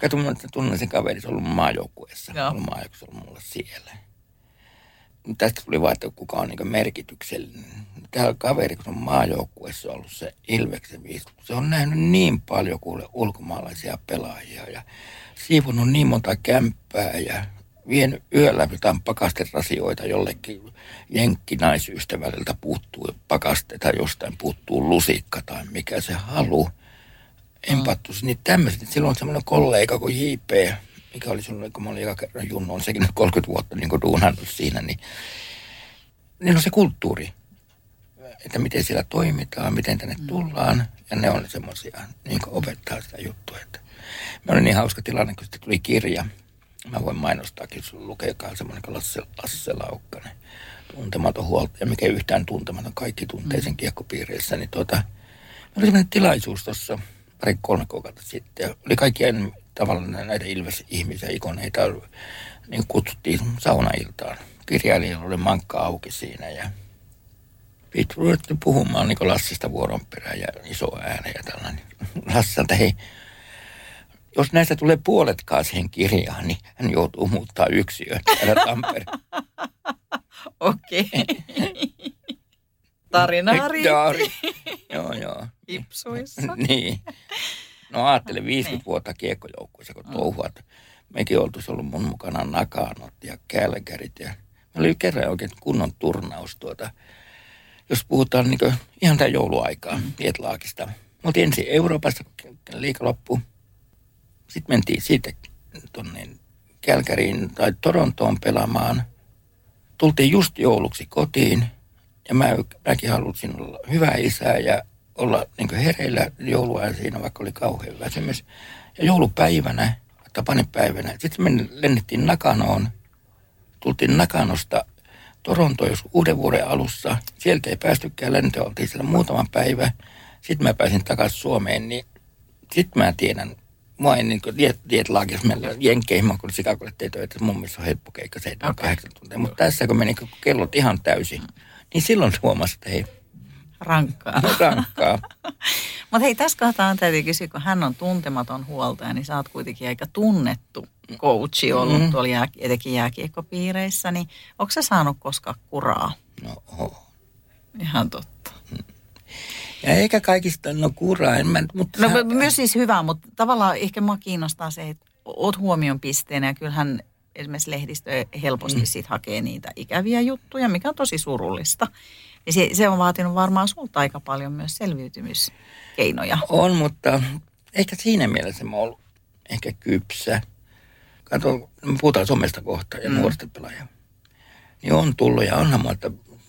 Kato, mä tunnen sen kaverin, se on ollut maajoukkueessa. No. Se on ollut mulla siellä. Tästä tuli vaan, että kuka on niin merkityksellinen. Tämä kaveri, kun on maajoukkueessa ollut se Ilveksen 50. Se on nähnyt niin paljon kuule ulkomaalaisia pelaajia ja siivonut niin monta kämppää ja... Vien yöllä jotain pakasterasioita jollekin jenkinaisystävältä puuttuu pakaste tai jostain puuttuu lusikka tai mikä se halu. Empattuisi. Niin tämmöiset. Silloin semmoinen kollega kuin J.P., mikä oli silloin, kun mä olin joka kerran junnu, on sekin 30 vuotta niin kuin duunannut siinä. Niin on se kulttuuri, että miten siellä toimitaan, miten tänne tullaan. Ja ne on semmoisia, niin kuin opettaa sitä juttua. Mä olin niin hauska tilanne, kun sitten tuli kirja. Mä voin mainostaakin, jos lukeekaan semmoinen kuin Lasse Laukkanen, tuntematon huoltaja, mikä ei yhtään tuntematon, kaikki tuntee sen kiekkopiireissä. Niin meillä oli semmoinen tilaisuus tuossa 3 kuukautta sitten. Oli kaikkia tavallaan näitä Ilves-ihmisiä, ikoneita, niin kutsuttiin saunailtaan. Kirjailijalla oli mankka auki siinä ja ruvettiin puhumaan niin Lassista vuoron perään ja iso ääneen ja tällainen. Lasselta hei. Jos näistä tulee puoletkaan siihen kirjaan, niin hän joutuu muuttaa yksiöön täällä Tampereen. Okei. Tarinaa riitti. Joo. Ipsuissa. Niin. No ajattele, 50 vuotta kiekkojoukkuissa, kun touhuat. Mekin oltaisiin ollut mun mukana Nakanot ja Kälkärit. Ja... Me oli kerran oikein kunnon turnaus Jos puhutaan niin ihan tämän jouluaikaa, Pietlaakista. Me oltiin ensin Euroopassa, kun liiga loppui. Sitten mentiin siitä tuonne Kälkäriin tai Torontoon pelaamaan. Tultiin just jouluksi kotiin ja mäkin halusin olla hyvä isä ja olla niin kuin hereillä joulua siinä, vaikka oli kauhean väsymys. Ja joulupäivänä, Tapanipäivänä, sitten me lennettiin Nakanoon. Tultiin Nakanosta Toronto jos uuden vuoden alussa. Sieltä ei päästykään länteen, oltiin siellä muutama päivä. Sitten mä pääsin takaisin Suomeen, niin sitten mä tiedän. Mua ei niin kuin dietlaakin, jos meillä on jenkkeihin, mä oon kyllä Sikakolle töitä, että mun mielestä on helppokeikka 7-8 tuntia. Mutta tässä kun meni kellot ihan täysin, niin silloin huomasi, että hei. Rankkaa. No, rankkaa. Mutta hei, tässä kohtaa täytyy kysyä, kun hän on tuntematon huoltaja, niin sä oot kuitenkin aika tunnettu coachi ollut tuolla etenkin jääkiekkopiireissä, niin onko sä saanut koskaan kuraa? No ihan totta. Ja eikä kaikista no kuraa. Myös siis hyvä, mutta tavallaan ehkä mua kiinnostaa se, että oot huomion pisteenä ja kyllähän esimerkiksi lehdistö helposti siitä hakee niitä ikäviä juttuja, mikä on tosi surullista. Ja se on vaatinut varmaan sulta aika paljon myös selviytymiskeinoja. On, mutta ehkä siinä mielessä mä oon ollut ehkä kypsä. Kato, me puhutaan somesta kohtaan ja nuorista pelaajia. Niin on tullut ja onhan mä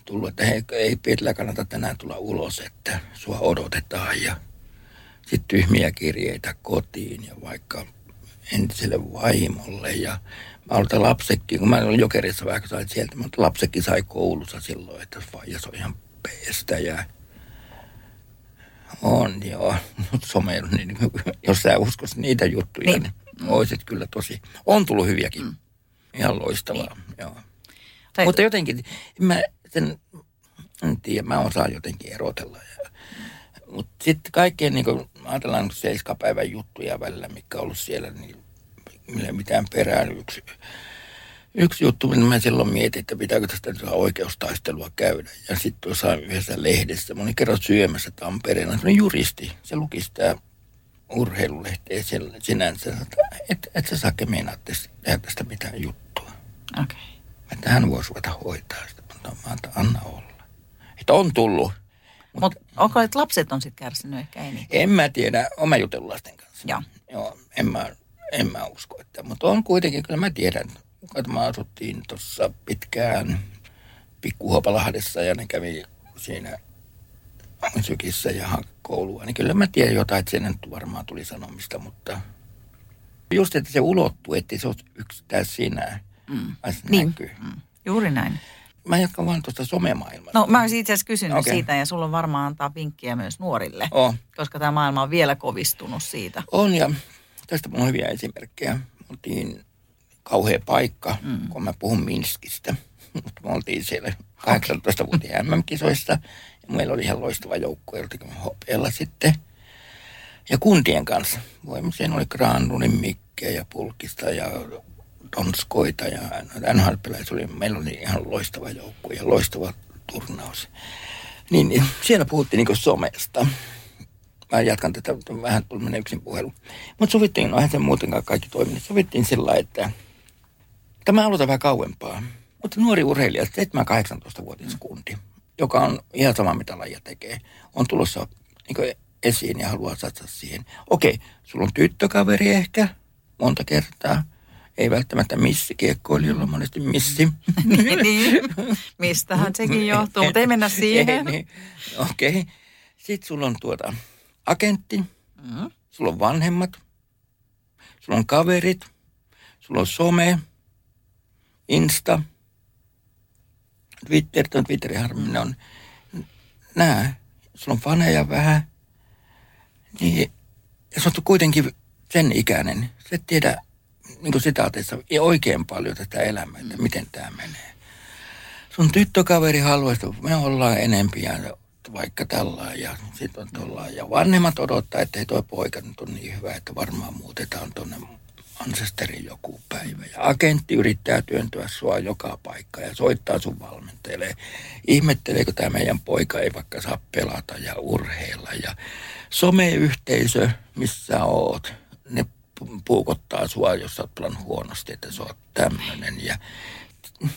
tullut, että hei, ei Pietilä kannata tänään tulla ulos, että sua odotetaan. Ja sitten tyhmiä kirjeitä kotiin ja vaikka entiselle vaimolle. Ja mä aloitan lapsekin, kun mä olin Jokerissa vaikka sain sieltä, mä lapsekin sai koulussa silloin, että vaija on ihan peestä ja on joo. Mutta some, niin, jos sä uskois niitä juttuja, niin oisit kyllä tosi. On tullut hyviäkin. Ihan loistavaa, joo. Tai mutta jotenkin, en tiedä, mä osaan jotenkin erotella. Mutta sitten kaikkeen, niin kun ajatellaan 7 päivän juttuja välillä, mitkä on ollut siellä, niin millä mitään perään. Yksi juttu, niin mä silloin mietin, että pitääkö tästä oikeustaistelua käydä. Ja sitten jossain yhdessä lehdessä, mä olin kerran syömässä Tampereella, semmoinen juristi, se luki sitä urheilulehteen sinänsä, että et sä Sake meinaatte tehdä tästä mitään juttua. Okay. Että hän voisi ruveta hoitaa sitä, mutta anna olla. Että on tullut. Mutta onko, että lapset on sitten kärsinyt ehkä eniten? En mä tiedä, oon mä jutellut lasten kanssa. Joo, en mä usko, että, mutta on kuitenkin, kyllä mä tiedän, että mä asuttiin tuossa pitkään Pikkuhopalahdessa ja ne kävi siinä sykissä ja koulua, niin kyllä mä tiedän jotain, että sen varmaan tuli sanomista, mutta just, että se ulottuu, että se on yksitään sinä, vaan se näkyy. Juuri näin. Mä jatkan vaan tuosta somemaailmasta. No mä olisin itse asiassa kysynyt siitä ja sulla on varmaan antaa vinkkiä myös nuorille, koska tämä maailma on vielä kovistunut siitä. On ja tästä on hyviä esimerkkejä. Oltiin kauhea paikka, kun mä puhun Minskistä, mutta me oltiin siellä 18-vuotiaan MM-kisoissa. Ja meillä oli ihan loistava joukko, joltakin hopeella sitten. Ja kuntien kanssa. Voimiseen oli Granlundin Mikkejä ja Pulkista ja Donskoita ja NHL-peläisiä oli. Meillä oli ihan loistava joukko ja loistava turnaus. Niin siellä puhuttiin niin kuin somesta. Mä jatkan tätä, vähän tuli mennä yksin puhelu. Mutta sovittiin, no sen muutenkaan kaikki toiminnat, sovittiin sillä että tämä aloitan vähän kauempaa. Mutta nuori urheilija, 7-18-vuotias kundi, joka on ihan sama mitä lajia tekee, on tulossa niin esiin ja haluaa satsata siihen. Okei, sulla on tyttökaveri ehkä monta kertaa. Ei välttämättä missikiekkoilijoilla, monesti missi. Niin, mistähän sekin johtuu, mutta ei mennä siihen. Niin. Okei. Sitten sulla on agentti, sulla on vanhemmat, sulla on kaverit, sulla on some, Insta, Twitter harmin on. Nää, sulla on faneja vähän. Niin, ja sä oot kuitenkin sen ikäinen. Sä et tiedä niin kuin sitaateissa oikein paljon tätä elämää, että miten tää menee. Sun tyttökaveri haluaa, että me ollaan enempiä vaikka tällainen ja sitten on tuollainen. Ja vanhemmat odottaa, että ei toi poika nyt on niin hyvä, että varmaan muutetaan tuonne ancesterin joku päivä. Ja agentti yrittää työntyä sua joka paikkaan ja soittaa sun valmentajalle. Ihmetteleekö tämä meidän poika ei vaikka saa pelata ja urheilla. Ja someyhteisö, missä oot, ne puukottaa sua, jos sä oot pelannut huonosti, että sä oot tämmönen. Ja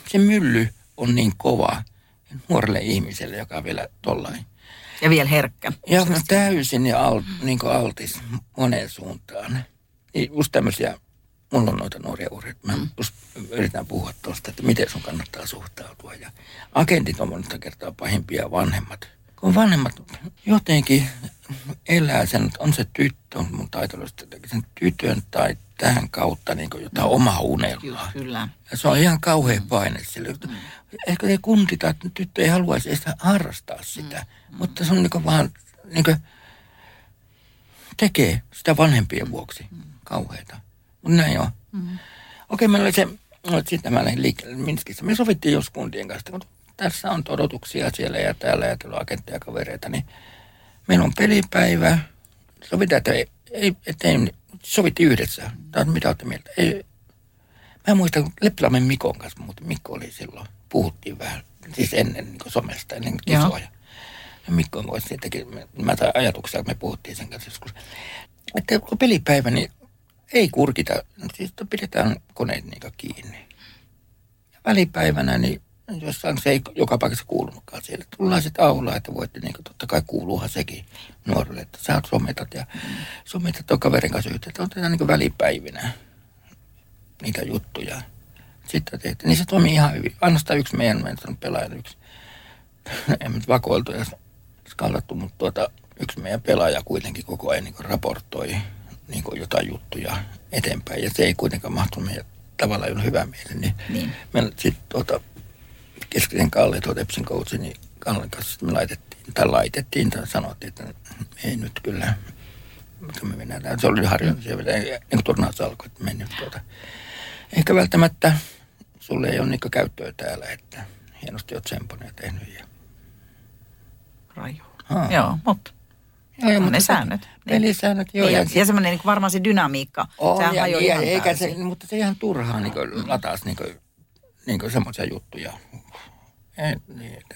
se mylly on niin kova nuorelle ihmiselle, joka on vielä tollain. Ja vielä herkkä. Ja täysin ja altis moneen suuntaan. Just tämmöisiä, mulla on noita nuoria urheita. Mä yritän puhua tuosta, että miten sun kannattaa suhtautua. Ja agentit on monta kertaa pahimpia vanhemmat. Kun vanhemmat jotenkin elää sen, että on se tyttö, mun taitollisuus sen tytön tai tähän kautta niin kuin jotain omaa unelmaa. Kyllä. Ja se on ihan kauhea paine sille. Ehkä se kuntita, että tyttö ei haluaisi edes harrastaa sitä, mutta se on niin kuin vaan niin kuin tekee sitä vanhempien vuoksi. Kauheeta. Mutta näin on. Okei, meillä oli se, sitten mä lähdin liikkeelle Minskissä. Me sovittiin jos kuntien kanssa, mutta tässä on odotuksia siellä ja täällä ja tullut agentteja ja kavereita, niin meillä on pelipäivä. Sovitaan, että ei sovittiin yhdessä. Taas mitä olette mieltä? Ei. Mä muistan, kun Leppilammen Mikon kanssa, mutta Mikko oli silloin, puhuttiin vähän, siis ennen niin kuin somesta, ennen kisoja. Ja Mikko voisi siitäkin, mä sain ajatuksia, että me puhuttiin sen kanssa joskus. Että kun pelipäivä, niin ei kurkita, siis pidetään koneet niitä kiinni. Ja välipäivänä, niin jossain se ei joka paikassa kuulunutkaan siellä. Tullaan sitten aulaa, että voitte, niin kuin, totta kai kuuluuhan sekin nuorille, että sä oot sometat ja sometat on kaverin kanssa yhteyttä. Otetaan niin välipäivinä niitä juttuja. Sitten tehtiin, niin se toimii ihan hyvin. Ainoastaan yksi meidän pelaaja, yksi, en nyt vakoiltu ja skallattu, mutta yksi meidän pelaaja kuitenkin koko ajan niin kuin raportoi niin kuin jotain juttuja eteenpäin. Ja se ei kuitenkaan mahtunut meidän tavallaan hyvä mieli. Niin. Me sitten Keskisen Kalle, tuo Tepsin koutsi, niin Kallen kanssa me laitettiin, tai sanottiin, että ei nyt kyllä, mutta me mennään, se oli harjoitus, ja niin turnaus alkoi, että me nyt ehkä välttämättä sulle ei ole niin käyttöä täällä, että hienosti oot semponeja tehnyt. Ja raju. Joo, mutta ne säännöt. Pelisäännöt, joo. Ja semmoinen niin varmaan se dynamiikka. On, ja eikä se, mutta se ihan turhaan niin lataas niin semmoisia juttuja.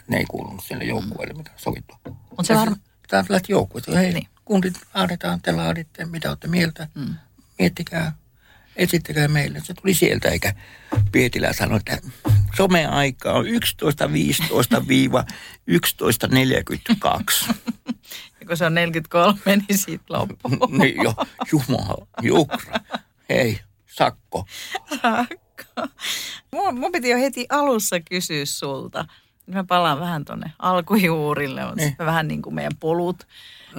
Ne ei kuulunut sille joukkueelle, mitä sovittua. On se varma. Täältä lähti joukkueelle. Hei, niin. Kundit aadetaan, te laaditte, mitä olette mieltä. Miettikää, esittäkää meille. Se tuli sieltä, eikä Pietilä sanoi, että someaika on 11.15-11.42. Ja kun se on 43, niin siitä loppuu. Niin jo, jumala, jukra. Hei, sakko. Mun piti jo heti alussa kysyä sulta. Mä palaan vähän tonne alkujuurille, mutta niin. Vähän niin kuin meidän polut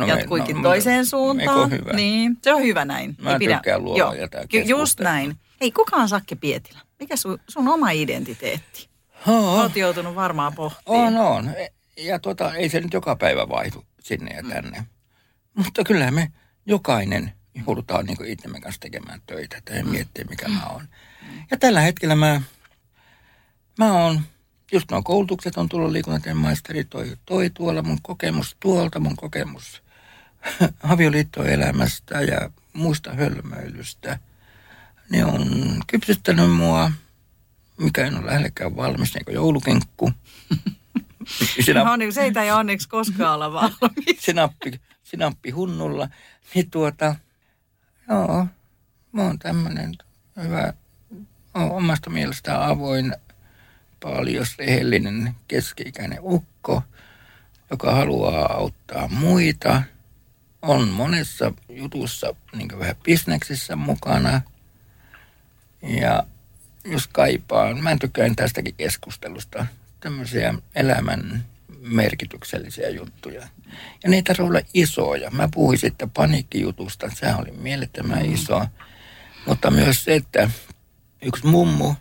jatkuikin toiseen suuntaan. Niin, se on hyvä näin. Mä tykkään luoda jotain keskustelua. Just näin. Hei, kuka on Sakki Pietilä? Mikä sun oma identiteetti? Oot joutunut varmaan pohtimaan. On. Ja ei se nyt joka päivä vaihdu sinne ja tänne. Mutta kyllä me jokainen joudutaan niin kuin itsemme kanssa tekemään töitä. Tai miettiä, mikä mä oon. Ja tällä hetkellä mä oon, just nuo koulutukset on tullut liikuntateen maisteri, toi tuolla, mun kokemus avioliittoelämästä ja muusta hölmöilystä. Ne on kypsyttänyt mua, mikä en ole lähellekään valmis, niin kuin joulukinkku. Se ei tai onneksi koskaan olla valmis. Sinappi hunnulla. Niin joo, mä oon tämmönen hyvä. Olen omasta mielestään avoin, paljon rehellinen, keski-ikäinen ukko, joka haluaa auttaa muita. On monessa jutussa niin kuin vähän bisneksissä mukana. Ja jos kaipaa, mä tykkään tästäkin keskustelusta, tämmöisiä elämän merkityksellisiä juttuja. Ja niitä tarvitsee olla isoja. Mä puhuin sitten paniikkijutusta, sehän oli mielettömän iso. Mutta myös se, että yksi mummu,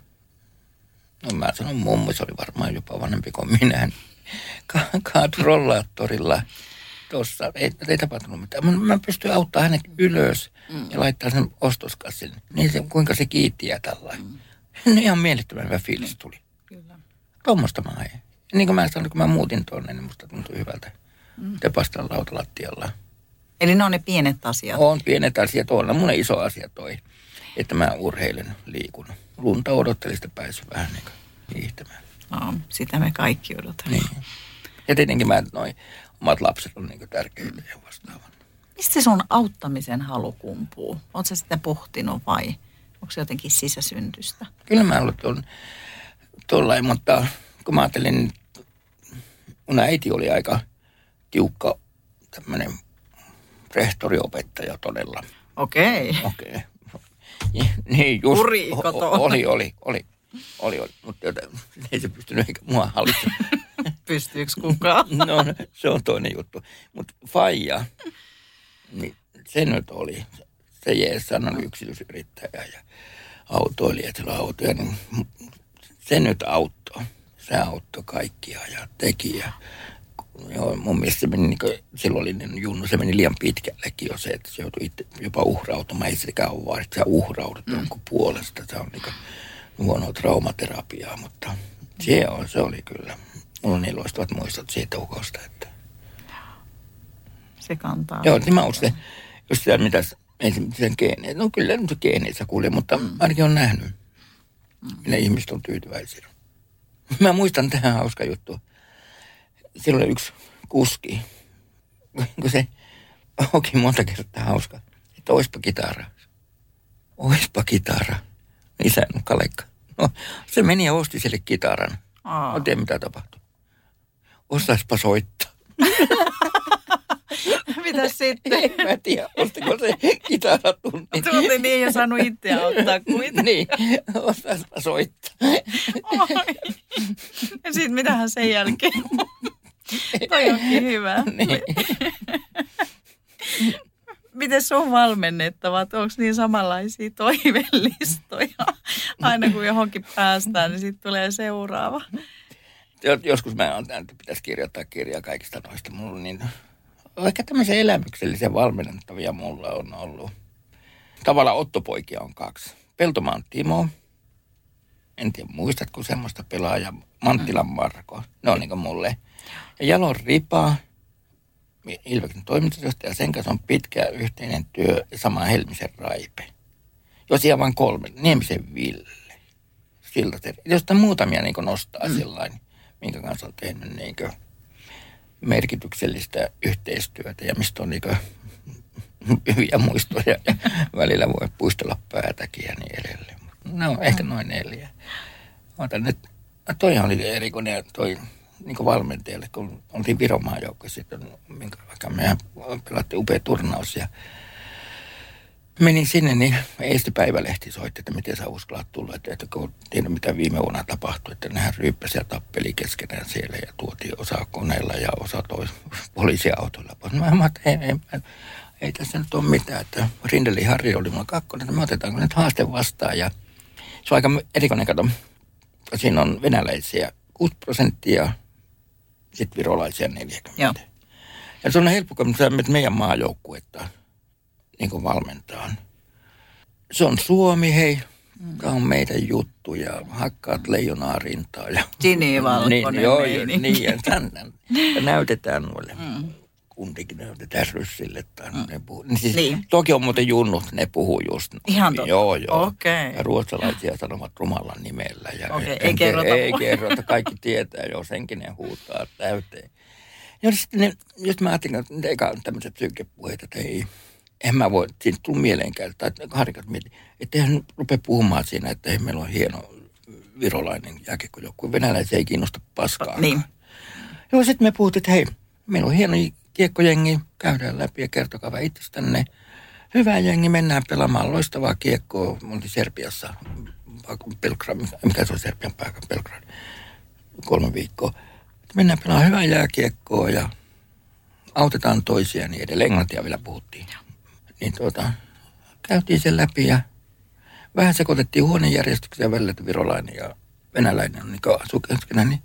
no mä sanon mummu, se oli varmaan jopa vanhempi kuin minä, kaatui rollaattorilla tuossa. Ei tapahtunut mitään. Mä pystyn auttamaan hänet ylös ja laittaa sen ostoskassin. Niin se, kuinka se kiitti ja tällainen. No ihan mielettömän hyvä fiilis tuli. Kyllä. Tuommoista mä en. Niin kuin mä sanoin, kun mä muutin tuonne, niin musta tuntui hyvältä. Tepastan lautalattialla. Eli ne on ne pienet asiat? On pienet asiat. On mun iso asia toi. Että mä urheilen, liikun. Lunta odottelin sitä päässyt vähän niin kuin hiihtämään. No, sitä me kaikki odotamme. Niin. Ja tietenkin mä noin omat lapset on niin kuin tärkeitä ja vastaavan. Mistä sun auttamisen halu kumpuu? Ootko sä sitä pohtinut vai onko se jotenkin sisäsyntystä? Kyllä mä olen tuollain, mutta kun mä ajattelin, mun äiti oli aika tiukka tämmöinen rehtoriopettaja todella. Okei. Niin just, oli, mutta ei se pystynyt eikä mua hallita. Pystyykö kukaan? No, se on toinen juttu. Mutta faija, Niin se nyt oli. Se Jeesan oli yksityisyrittäjä ja autoilija, että sillä autoja, niin se nyt auttoi. Se auttoi kaikkia ja teki. Ja, joo, mun mielestä se meni, niin kuin, silloin oli niin junnu, se meni liian pitkällekin jo se, että se joutui itse jopa uhrautumaan. Ei sekään ole vaan, että sä uhraudut jonkun puolesta. Se on niin kuin huonoa traumaterapiaa, mutta se oli kyllä. Mulla on niin loistavat muistot siitä ukosta, että... Se kantaa. Joo, niin mä oon se, jos sitä mitäs, ensimmäisen geeneitä. No kyllä nyt se geeneissä kuulee, mutta ainakin on nähnyt. Ne ihmiset on tyytyväisiä. Mä muistan tähän hauska juttu. Silloin oli yksi kuski, kun se onkin monta kertaa hauska, että oispa kitara. Isä on Kalekka. No, se meni ja osti sille kitaran. No tiedä, mitä tapahtui. Osaispa soittaa. Mitä sitten? En mä tiedä, ostiko se kitaratunnin. Tunti niin, ei ole saanut itseä ottaa kuitenkaan. Niin, osaispa soittaa. Oi. Ja sitten mitähän sen jälkeen? Toi onkin hyvä. Niin. Miten sun valmennettavat? Onko niin samanlaisia toivelistoja? Aina kun johonkin päästään, niin sitten tulee seuraava. Joskus mä oon tämän, että pitäisi kirjoittaa kirjaa kaikista noista. Mulla niin... Ehkä tämmöisiä elämyksellisiä valmennettavia mulla on ollut. Tavallaan ottopoikia on kaksi. Peltomaan Timo. En tiedä, muistatko semmoista pelaajaa? Manttilan Marko. Ne on niin kuin mulle. Ja Jalon Ripa. Ilveksen toimitusjohtaja. Sen kanssa on pitkä yhteinen työ. Sama Helmisen Raipe. Jos ihan vain kolme. Niemisen Ville. Siltateri. Josta muutamia niin kuin nostaa sillain, minkä kanssa on tehnyt niin kuin merkityksellistä yhteistyötä ja mistä on niitä hyviä muistoja ja välillä voi puistella päätäkin ja niin edelleen. No, ehkä noin 4. Otan nyt, toihan oli erikoinen toi niin valmentajalle, kun oltiin Viromaan joukkoja sitten, vaikka mehän pelattiin upea turnaus ja menin sinne, niin Eesti Päivälehti soitti, että miten sä uskallat tulla, että kun tiedä mitä viime vuonna tapahtui, että nehän ryyppäsi ja tappeli keskenään siellä ja tuotiin osa koneella ja osa poliisiautoilla. Mä ajattelin, ei tässä nyt ole mitään, että Rindeli Harri oli mulla 2, että me otetaanko nyt haaste vastaan ja se on aika erikoinen, kato, siinä on venäläisiä 6% sitten virolaisia 40%. Joo. Ja se on helppo, kun sä menet meidän maajoukkuetta niin kuin valmentaan. Se on Suomi, hei. Tämä on meidän juttu ja hakkaat leijonaa rintaa. Ja... Sinivalkoinen niin, joo, niin ja näytetään noille. Kuntikin näytetään ryssille. Tai ne puhuu. Siis, niin. Toki on muuten junnut, ne puhuu just. Ihan totta. Joo. Okay. Ja ruotsalaisia sanovat rumalla nimellä. Ja okay, ei kerrota. Kaikki tietää, jos henkinen huutaa täyteen. Ja sitten ne, jos mä ajattelin, että eikä tämmöiset psyykepuheet, että ei... En mä voi, siitä tuli mieleenkään, tai harkat mietin, että eihän rupea puhumaan siinä, että ei meillä ole hieno virolainen jääkiekkojoukkue. Venäläisiä ei kiinnosta paskaa. Niin. Joo, sitten me puhuttiin, että hei, meillä on hieno kiekkojengi, käydään läpi ja kertokaa vähän itsestänne. Hyvä jengi, mennään pelaamaan loistavaa kiekkoa. Me oltiin Serbiassa, Belgrad, mikä se on Serbian paikka, Belgrad, 3 viikkoa. Mennään pelaamaan hyvää jääkiekkoa ja autetaan toisia, niin edelleen englantia vielä puhuttiin. Niin käytiin sen läpi ja vähän sekoitettiin huonejärjestyksiä välillä, että virolainen ja venäläinen on niin asuu keskenä. Niin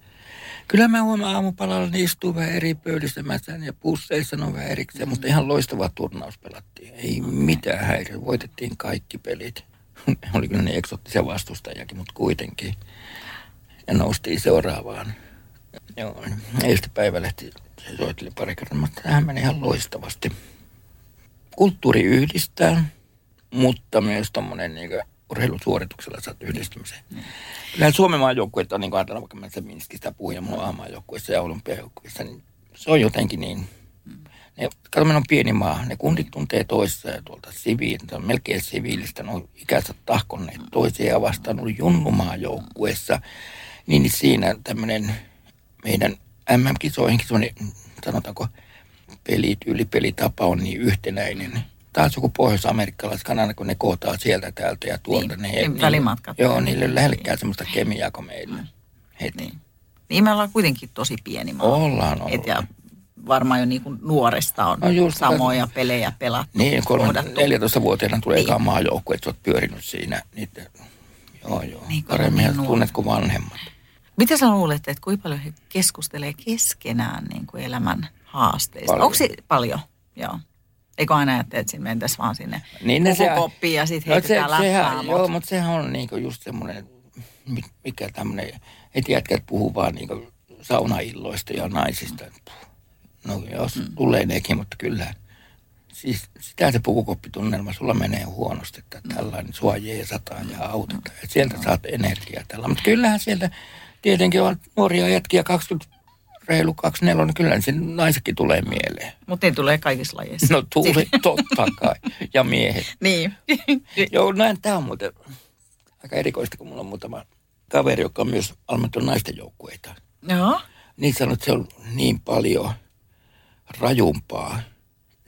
kyllä mä huomaan aamupalalla, niin istuu vähän eri pöydissä, mä sään ja pusseissa on vähän erikseen, mutta ihan loistava turnaus pelattiin. Ei mitään häiriä, voitettiin kaikki pelit. Oli kyllä ne eksoottisia vastustajakin, mutta kuitenkin. Ja noustiin seuraavaan. Joo, Eesti Päivälehti se soiteli pari kertaa, mutta tämähän meni ihan loistavasti. Kulttuuri yhdistää, mutta myös tommonen niin urheilusuorituksella saat yhdistymiseen. Kyllähän Suomen maajoukkueet on, niin kuin ajatellaan, vaikka mä sen Minskistä puhun ja mulla A-maajoukkueessa ja olympiajoukkueessa, niin se on jotenkin niin. Ne, kato, meillä on pieni maa, ne kundit tuntee toistaan ja tuolta siviilistä, on melkein siviilistä, ne on ikänsä tahkonneet toisiaan ja vastaan ollut junnumaajoukkueessa, niin siinä tämmöinen meidän MM-kisoihinkin semmoinen, sanotaanko, pelitapa on niin yhtenäinen. Taas joku pohjois-amerikkalais-Kanada, kun ne kootaan sieltä täältä ja tuolta. Niin, välimatkat. Joo, niillä ei lähelläkään semmoista kemiaa kuin meillä heti. Niin me ollaan kuitenkin tosi pieni maa. Ollaan. Et ja varmaan jo niin kuin nuoresta on no samoja pelejä pelattu. Niin, 14-vuotiaana tulee niin. Ekaan maajoukkue, että sä oot pyörinyt siinä. Niitä, joo, niin paremmin tunnet kuin vanhemmat. Mitä sä luulet, että kuinka paljon he keskustelee keskenään niin kuin elämän haasteista? Onko se paljon? Joo. Eikö aina ajattele, että siinä mentäisi vaan sinne niin, kokoppiin ja sitten heitetään läppää? Joo, mutta sehän on niinku just semmoinen, mikä tämmöinen, heti jätkät puhuu vaan niinku saunailloista ja naisista. No jos tulee nekin, mutta kyllä. Siis sitä se pukukoppitunnelma, sulla menee huonosti, että tällainen sua jeesataan ja autetaan. Et sieltä saat energiaa tällä. Mutta kyllähän sieltä tietenkin on nuoria jätkiä 20 reilu 24, niin kyllä se naisetkin tulee mieleen. Mutta ei tulee kaikissa lajeissa. No tulee, totta kai. Ja miehet. Niin. Joo, näin tämä on muuten aika erikoista, kun mulla on muutama kaveri, joka on myös valmentanut naisten joukkueita. Joo. Niin sanoo, että se on niin paljon rajumpaa,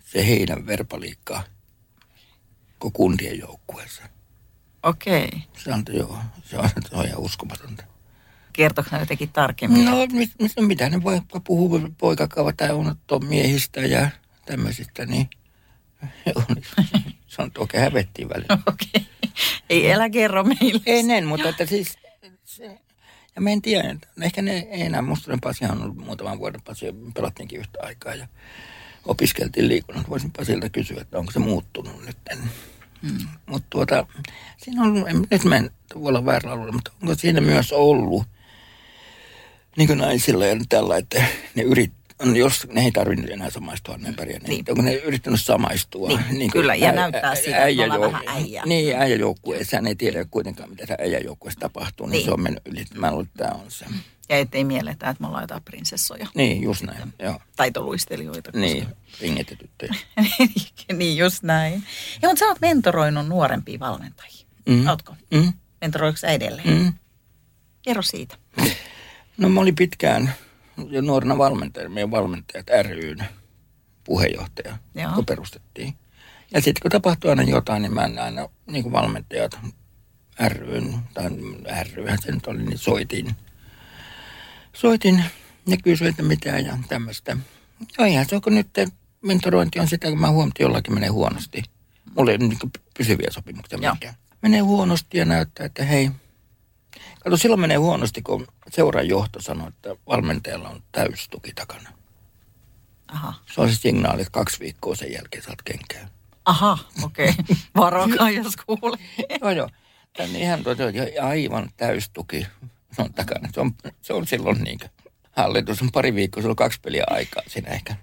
se heidän verbaliikkaa, kuin kundien joukkueessa. Okei. Okay. Sanoi, joo, se on ihan uskomatonta. Kertoiko ne jotenkin tarkemmin? No mitä ne voi puhua poikakaava tai unohtua miehistä ja tämmöisistä, niin se on toki hävettiin välillä. Okei. Ei elä kerro meille. Ei näin, mutta että siis, ja mä en tiedä, ehkä ne ei enää, musta Pasihan on ollut muutaman vuoden Pasia, pelattiinkin yhtä aikaa ja opiskeltiin liikunnan. Voisin Pasilta kysyä, että onko se muuttunut nyt. Mutta siinä on, nyt mä en voi olla väärällä alueella, mutta onko siinä myös ollut niin kuin naisilla ja tällä, että ne jos ne ei tarvinnut enää samaistua, ne pärjää. Niin. Onko ne yrittänyt samaistua? Niin, niin kyllä, ja näyttää siitä, että ollaan vähän äijää. Niin, äijäjoukkueessaan ei tiedä kuitenkaan, mitä se äijäjoukkueessa tapahtuu, niin se on mennyt yli. Mä luulen, että tämä on se. Ja ettei mieletä, että me ollaan jotain prinsessoja. Niin, just näin. Joo. Taitoluistelijoita. Niin, ringetetyttöjä. Niin, just näin. Ja mutta sä oot mentoroinut nuorempia valmentajia. Ootko? Mentoroiko sä edelleen? Kerro siitä. No mä olin pitkään jo nuorena valmentajana, meidän valmentajat ry:n puheenjohtaja, kun perustettiin. Ja sitten kun tapahtui aina jotain, niin mä en aina, niin kuin valmentajat ry:n, tai ry:hän se nyt oli, niin soitin ja kysyin, että mitään ja tämmöistä. No ihan se on, kun nyt mentorointi on sitä, kun mä huomattin, että jollakin menee huonosti. Mulla ei ole pysyviä sopimuksia mitään. Menee huonosti ja näyttää, että hei. Kato, silloin menee huonosti, kun seuran johto sanoo, että valmentajalla on täystuki takana. Aha. Se on se signaali, että 2 viikkoa sen jälkeen saat kenkään. Aha, okei. Varokaa, jos kuulee. Joo. Tänne ihan aivan täystuki. On takana. Se on silloin niin kuin hallitus on pari viikkoa, se on 2 peliä aikaa siinä ehkä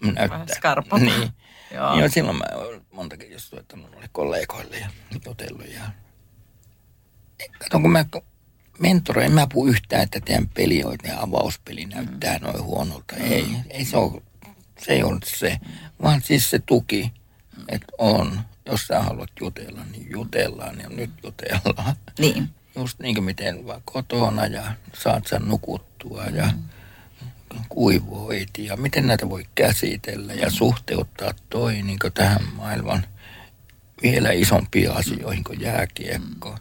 näyttää. Skarpa. Niin. Joo. Niin silloin mä oon montakin jos soittanut noille kollegoille ja jutellut. Ja kato, kun mä mentoroin, en mä puhu yhtään, että teidän peli on, että avauspeli näyttää noin huonolta. Ei se ei ole se, vaan siis se tuki, että on. Jos sä haluat jutella, niin jutellaan ja nyt jutellaan. Niin. Just niin kuin miten vaan kotona ja saat sen nukuttua ja kuivoit ja miten näitä voi käsitellä ja suhteuttaa toi niin kuin tähän maailman vielä isompiin asioihin kuin jääkiekko.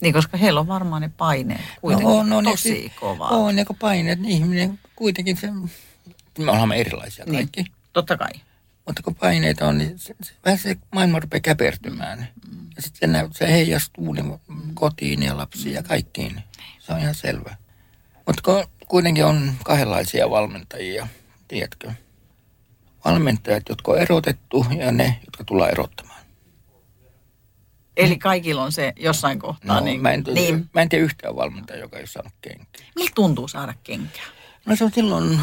Niin, koska heillä on varmaan ne paineet kuitenkin tosi kovaa. On ne paineet, ihminen kuitenkin se, me ollaan erilaisia kaikki. Niin, totta kai. Mutta kun paineita on, niin vähän se maailma rupeaa käpertymään. Ja sitten se heijastuu niin kotiin ja lapsiin ja kaikkiin. Se on ihan selvä. Mutta kuitenkin on kahdenlaisia valmentajia, tiedätkö? Valmentajat, jotka on erotettu ja ne, jotka tullaan erottamaan. Eli kaikilla on se jossain kohtaa. No, niin, mä en tiedä yhtään valmentajaa, joka ei ole saanut kenkää. Miltä tuntuu saada kenkää? No se on silloin...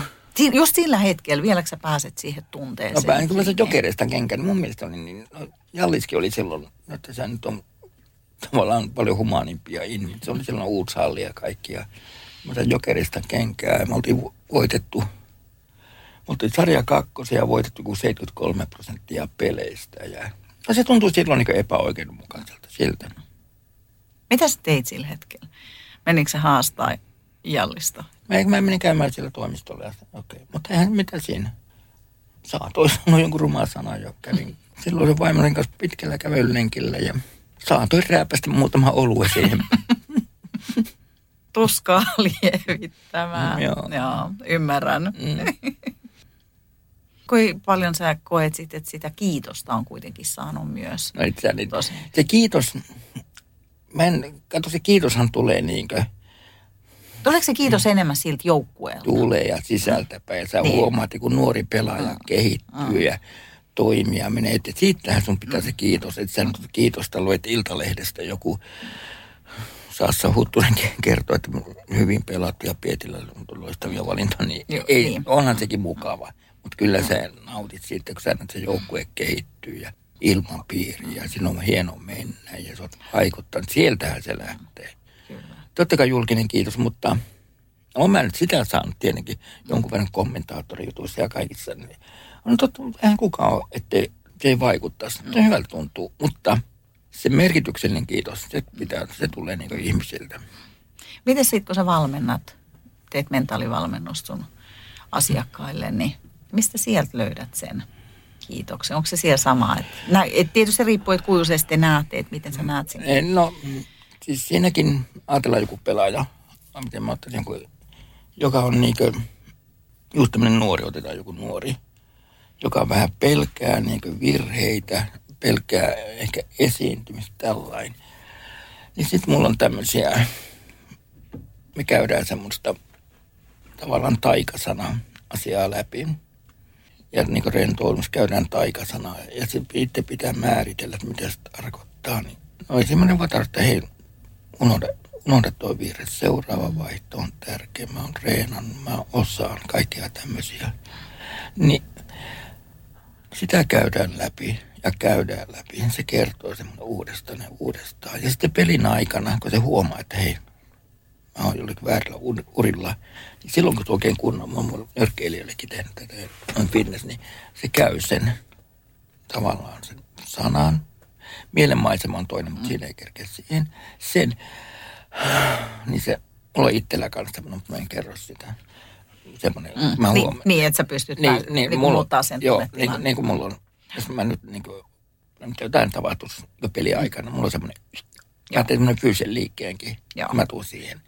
Just sillä hetkellä, vieläkö sä pääset siihen tunteeseen? No pääsin kyllä se Jokerista kenkään. Mun mielestä oli niin, Jalliskin oli silloin, että sä nyt on tavallaan paljon humaanimpia ihmisiä. Se oli silloin Uutsalli ja kaikki. Ja mä sain Jokerista kenkään ja me oltiin voitettu. Me oltiin sarjakakkosia ja voitettu kuin 73% peleistä. Ja se tuntui silloin niin epäoikeudenmukaiselta siltä. Mitä sä teit sillä hetkellä? Menikö sä haastaa Jallista? Mä menin käymään siellä toimistolla. Okei. Mutta eihän mitään siinä. Saatoin sanoa jonkun rumaa sanaa jo. Kävin silloin se vaimon kanssa pitkällä kävelylenkillä ja saatoin rääpästä muutama olue siihen. Tuskaa lievittämään. Joo. Ymmärrän. Kuinka paljon sä koet sitten, että sitä kiitosta on kuitenkin saanut myös? No itseäni. Se kiitos, se kiitoshan tulee niinkö. Tuleeko se kiitos enemmän siltä joukkueelta? Tulee ja sisältäpäin. Sä huomaat, kun nuori pelaaja kehittyy ja toimia menee. Et siitähän sun pitää se kiitos. Et sä kiitosta luet Iltalehdestä joku. Sassa Huttunen kertoo, että hyvin pelattu ja Pietilä loistavia valintoja, niin ei, onhan sekin mukava. Mutta kyllä sä nautit siitä, kun sä näet, se joukkue kehittyy ja ilmapiiri ja sinun on hieno mennä ja sä oot vaikuttanut. Sieltähän se lähtee. Kyllä. Totta kai julkinen kiitos, mutta olen mä nyt sitä saanut tietenkin jonkun verran kommentaattorijutuissa ja kaikissa. Niin on totta, eihän kukaan ole, ettei ei vaikuttaisi. Se hyvältä tuntuu, mutta se merkityksellinen kiitos, se tulee niin kuin ihmisiltä. Miten sitten, kun sä valmennat, teet mentaalivalmennusta sun asiakkaille, niin mistä sieltä löydät sen kiitoksen? Onko se siellä sama? Et tietysti se riippuu, että kuinka sä sitten näet, että miten sä näet sen. No, siis siinäkin ajatellaan joku pelaaja, miten mä ottaisin, joka on niin kuin, just tämmöinen nuori, otetaan joku nuori, joka vähän pelkää niin kuin virheitä, pelkää ehkä esiintymistä tällainen. Niin sitten mulla on tämmöisiä, me käydään semmoista tavallaan taikasana asiaa läpi. Ja niin kuin rentoudussa käydään taikasanaa ja se itse pitää määritellä, että mitä se tarkoittaa. Niin, no ensimmäinen vaan tarkoittaa, hei unohda tuo virhe, seuraava vaihto on tärkeä, mä oon treenannut, mä osaan, kaikkia tämmöisiä. Niin sitä käydään läpi. Ja käydään läpi. Se kertoo semmoinen uudestaan ja uudestaan. Ja sitten pelin aikana, kun se huomaa, että hei, mä oon jollekin väärällä urilla, niin silloin kun se oikein kunnon, mä oon nyrkkeilijöillekin tehnyt tätä, on fitness, niin se käy sen tavallaan sen sanan. Mielenmaisema on toinen, mutta siinä ei kerkeä siihen. Sen, niin se, mulla on itsellä kanssa, mutta mä en kerro sitä. Semmoinen, mä huomaan. Niin, että sä pystyt muuttaa sen tunnetilaan. Joo, niin kuin mulla on. Jos mä nyt niin kuin, jotain tapahtuisi jo peliaikana, mulla on semmoinen, mä teen semmoinen fyysisen liikkeenkin, mä tuun siihen.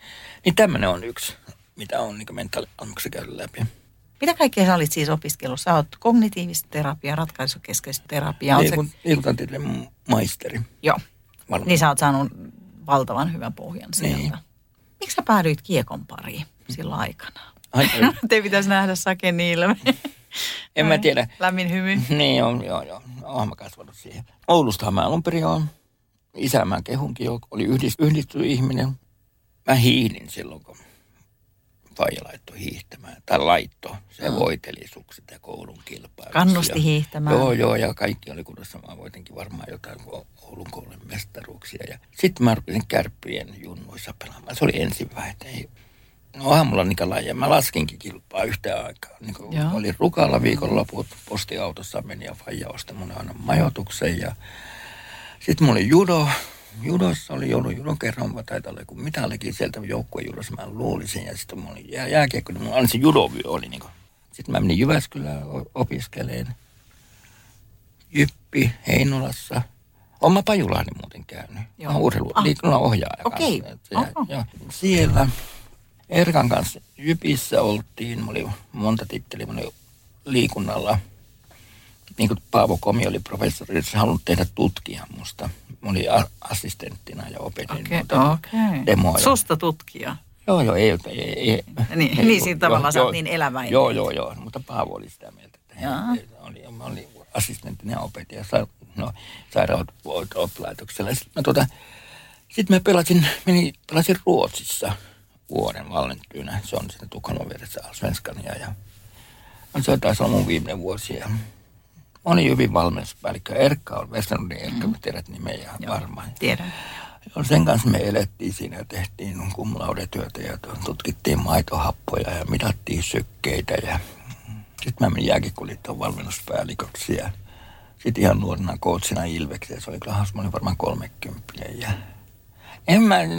Niin tämmöinen on yksi, mitä on niin mentaalivalmennuksessa käydä läpi. Mitä kaikkea sä olit siis opiskellut? Sä oot kognitiivista terapiaa, ratkaisukeskeistä terapiaa. Liikuntatieteen maisteri. Joo, niin sä oot saanut valtavan hyvän pohjan sieltä. Niin. Miksi sä päädyit kiekon pariin sillä aikana? Te pitäisi nähdä Sake niillä. En mä tiedä. Lämmin hymy. Niin, joo. Oonhan mä kasvanut siihen. Oulustahan mä alun perin oon. Isä mä kehunkin, oli yhdisty ihminen. Mä hiihdin silloin, kun faija laittoi hiihtämään. Tai laittoi. Se voiteli sukset ja koulun kilpailussa. Kannusti hiihtämään. Joo. Ja kaikki oli kunnossa. Mä voitinkin varmaan jotain Oulun koulun mestaruuksia. Ja sitten mä rupesin Kärppien junnuissa pelaamaan. Se oli ensin vähäinen. No aamulla niitä lajeja. Mä laskinkin kilpaa yhtä aikaa. Niin oli Rukalla viikonloput. Postiautossa meni ja faija osti mun aina majoituksen. Ja sitten mulla oli judo. Judossa oli joudun judokerran. Mä taitaa olla joku mitalikin sieltä joukkuejudossa. Mä luulisin. Ja sitten mulla oli jääkiekko. Mulla aina se judovyö oli. Niin sitten mä menin Jyväskylään opiskeleen. Jyppi Heinolassa. Oon mä Pajulahdin muuten käynyt. Joo. Mä oon urheiluliikunnan ohjaaja. Okei. Siellä Erkan kanssa Jypissä oltiin, mä olin monta titteliä, mä olin liikunnalla. Niin kuin Paavo Komi oli professori, se halunnut tehdä tutkia musta. Mä olin assistenttina ja opetin demoja. Susta tutkija? Joo, ei. Niin siinä tavallaan sä oot niin eläväinen. Joo, mutta Paavo oli sitä mieltä, että mä olin assistenttina ja opetin ja sairaanhoitolaitoksella. Sitten mä pelasin Ruotsissa. Vuoden valmentyyna. Se on siinä Tukholman vieressä Svenskania. Ja se taisi olla mun viimeinen vuosi. Ja olin hyvin valmennuspäällikkö. Erkka on Vesternudin Erkka, me tiedät nimeä varmaan. Tiedän. Ja sen kanssa me elettiin siinä ja tehtiin cum laude-työtä ja tutkittiin maitohappoja ja mitattiin sykkeitä. Ja sitten mä menin Jääkiekko-liiton valmennuspäälliköksi ja sitten ihan nuorena coachina Ilvekseen. Se oli kyllä hauska, mä olin varmaan 30. Ja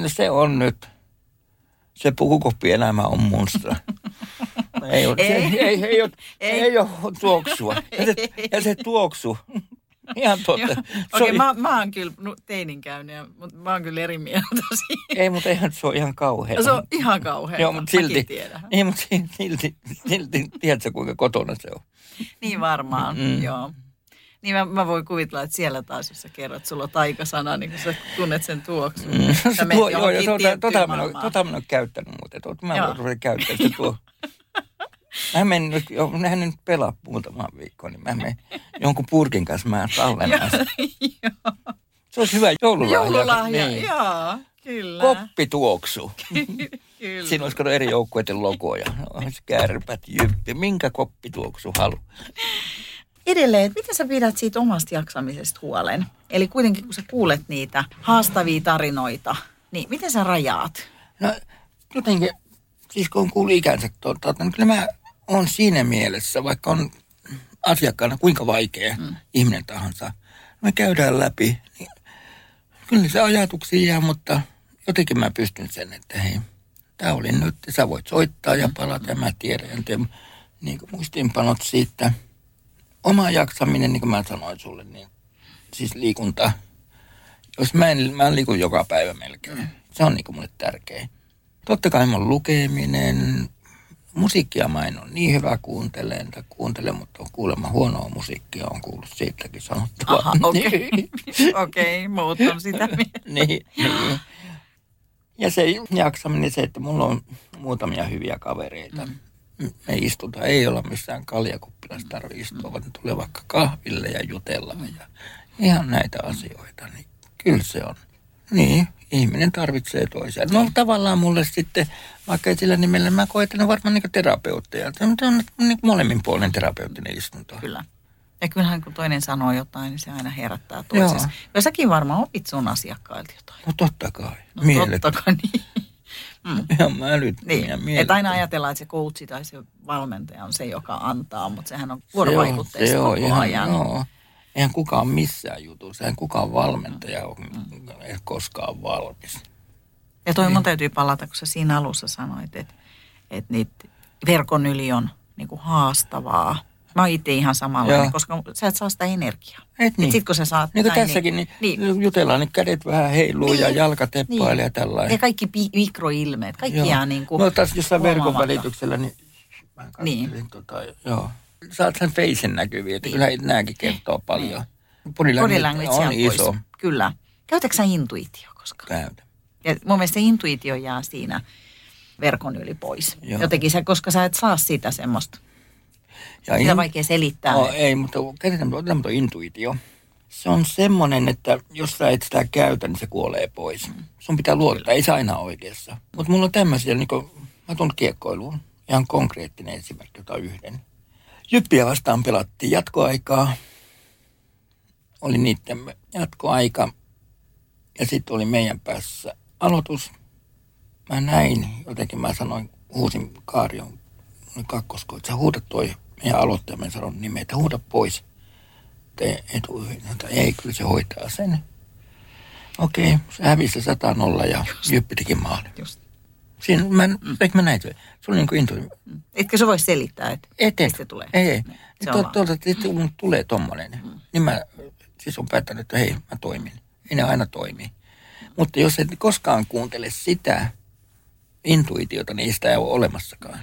se on nyt. Se pukukoppielämä on munsta. Ei ole tuoksua. Ja se tuoksu. ihan totta. Okei, mä oon kyllä teinin käynyt, mutta mä oon kyllä eri mieltä siitä. Ei, mutta eihän se ole ihan kauheaa. Se on ihan kauheaa. Joo, mutta silti, ei, mutta silti tiedätkö kuinka kotona se on? Niin varmaan, joo. Niin mä voin kuvitella, että siellä taas, jos sä kerrot, sulla on taikasana, niin kun sä tunnet sen tuoksun. Joo, ja tota mä en ole käyttänyt muuten. Mä en ole käyttänyt sitä tuo. Mähän nyt pelaa muutaman viikkoon, niin mä menen jonkun purkin kanssa, mä tallennan sen. Se olisi hyvä joululahja. Joululahja, niin. Joo, kyllä. Koppituoksu. Kyllä. Siinä olisi kato eri joukkueiden logoja. Kärpät, Jyppi, minkä koppituoksu haluaa? Edelleen, että miten sä pidät siitä omasta jaksamisesta huolen? Eli kuitenkin, kun sä kuulet niitä haastavia tarinoita, niin miten sä rajaat? No jotenkin, siis kun on kuullut ikänsä, niin kyllä mä oon siinä mielessä, vaikka on asiakkaana kuinka vaikea ihminen tahansa. Me käydään läpi. Niin, kyllä se ajatuksia jää, mutta jotenkin mä pystyn sen, että hei, tää oli nyt, sä voit soittaa ja palata, ja mä tiedän, ja teen niin kuin muistiinpanot siitä. Oma jaksaminen, niin kuin mä sanoin sulle, niin siis liikunta. Jos mä liikun joka päivä melkein. Se on niin kuin mulle tärkeä. Totta kai mun lukeminen, musiikkia mä en ole niin hyvä kuuntelen, mutta on kuulemma huonoa musiikkia, on kuullut siitäkin sanottua. Aha, okei. Okei, muut on sitä mieltä. Niin. Ja se jaksaminen, se, että mulla on muutamia hyviä kavereita. Me istutaan, ei olla missään kaljakuppilassa tarvitse istua, vaan tulee vaikka kahville ja jutellaan ja ihan näitä asioita, niin kyllä se on. Niin, ihminen tarvitsee toisiaan. No tavallaan mulle sitten, vaikka ei sillä nimellä, mä koetan varmaan niin kuin terapeutteja. Se on niin kuin molemminpuolinen terapeuttinen istunto. Kyllä. Ja kyllähän kun toinen sanoo jotain, niin se aina herättää toisessa. Ja säkin varmaan opit sun asiakkailta jotain. No totta kai. No totta kai niin. Ihan älyttömiä mieltä. Että aina ajatellaan, että se coachi tai se valmentaja on se, joka antaa, mutta sehän on vuorovaikutteessa koko ajan. Joo. Eihän kukaan missään jutussa, eihän kukaan valmentaja ole koskaan valmis. Ja toi mun täytyy palata, kun sä siinä alussa sanoit, että niitä verkon yli on niinku haastavaa. Mä oon itse ihan samanlainen, koska sä et saa sitä energiaa. Et niin. Sit kun sä saat... Niin kuin tässäkin, niin jutellaan, niin kädet vähän heiluu ja jalka teppailee ja tällainen. Ja kaikki mikroilmeet, kaikki jää niin kuin... No taas jossain verkon välityksellä, niin... Mä katselin joo. Saat sen feisen näkyviin, että kyllä nääkin kertoo paljon. Body language on iso. Kyllä. Käytätkö sä intuitio koskaan? Käytä. Ja mun mielestä se intuitio jää siinä verkon yli pois. Joo. Jotenkin sä, koska sä et saa sitä semmoista... Sitä on vaikea selittää. No, ei, mutta otetaan tuo intuitio. Se on semmoinen, että jos sä et sitä käytä, niin se kuolee pois. Sun pitää luottaa, ei se aina oikeassa. Mutta mulla on tämmöisiä, niin kun mä tuun kiekkoiluun, ihan konkreettinen esimerkki, jota yhden. Jyppiä vastaan pelattiin jatkoaikaa. Oli niiden jatkoaika. Ja sitten oli meidän päässä aloitus. Mä näin, jotenkin mä sanoin, huusin Kaarion kakkoskoit, sä huudat toi meidän aloittaja, mä en sanonut nimeä, että huuda pois. Ei, kyllä se hoitaa sen. Okei, se hävisi 100-0 ja Jyppi teki maali. Siinä mä näin se. Se oli niin kuin intuitio. Etkö se voi selittää, että mistä tulee? Ei. Sitten kun tulee tommoinen, niin mä siis on päättänyt, että hei, mä toimin. Ei ne aina toimii. Mutta jos et koskaan kuuntele sitä intuitiota, niin sitä ei ole olemassakaan.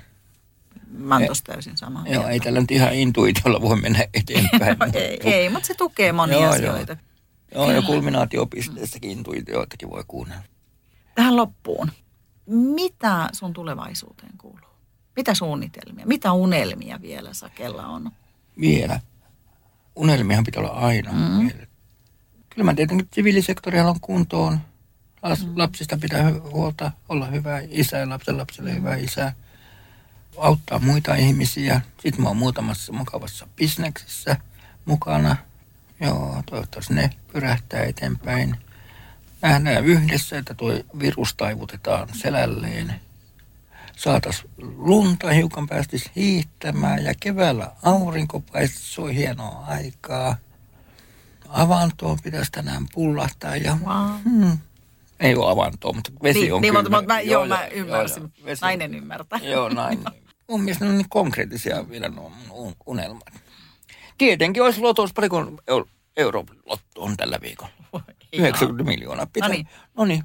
Mä oon tossa täysin samaa mieltä. Joo, ei tällä nyt ihan intuitiolla voi mennä eteenpäin. No, ei, mutta se tukee monia asioita. Joo, ja kulminaatiopisteessäkin intuitioitakin voi kuunnella. Tähän loppuun. Mitä sun tulevaisuuteen kuuluu? Mitä suunnitelmia? Mitä unelmia vielä Sakella on? Vielä? Unelmiahan pitää olla aina. Kyllä mä tietenkin siviilisektorialla on kuntoon. Lapsista pitää huolta, olla hyvä isä ja lapselle hyvä isä. Auttaa muita ihmisiä. Sitten mä oon muutamassa mukavassa bisneksessä mukana. Joo, toivottavasti ne pyrähtää eteenpäin. Nähdään yhdessä, että tuo virus taivutetaan selälleen. Saataisiin lunta, hiukan päästis hiihtämään ja keväällä aurinko paistis. Se on hienoa aikaa. Avantoon pitäisi tänään pullahtaa ja... Wow. Ei ole avantoa, mutta vesi on niin, kyllä. Mutta mä ymmärsin. Joo, nainen ymmärtää. Joo, nainen. Mun mielestä ne on niin konkreettisia vielä nuo unelmat. Tietenkin olisi lotossa paljon Euroopan lotto on tällä viikolla. 90 miljoonaa pitää. No niin.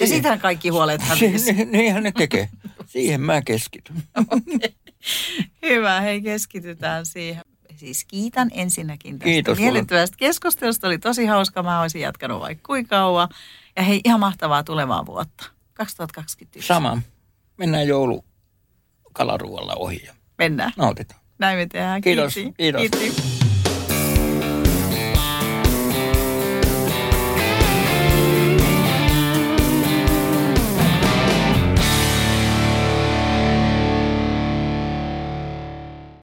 Ja siitähän kaikki huolet hävisi. Niinhän ne tekee. Siihen mä keskityn. Okay. Hyvä, hei, keskitytään siihen. Siis kiitän ensinnäkin tästä mielenkiintoisesta keskustelusta. Oli tosi hauska. Mä olisin jatkanut vaikka kuinka kauan. Ja hei, ihan mahtavaa tulevaa vuotta. 2021. Sama. Mennään joulukalaruoalla ohi. Mennään. Nautitaan. Näin me tehdään. Kiitos. Kiitos.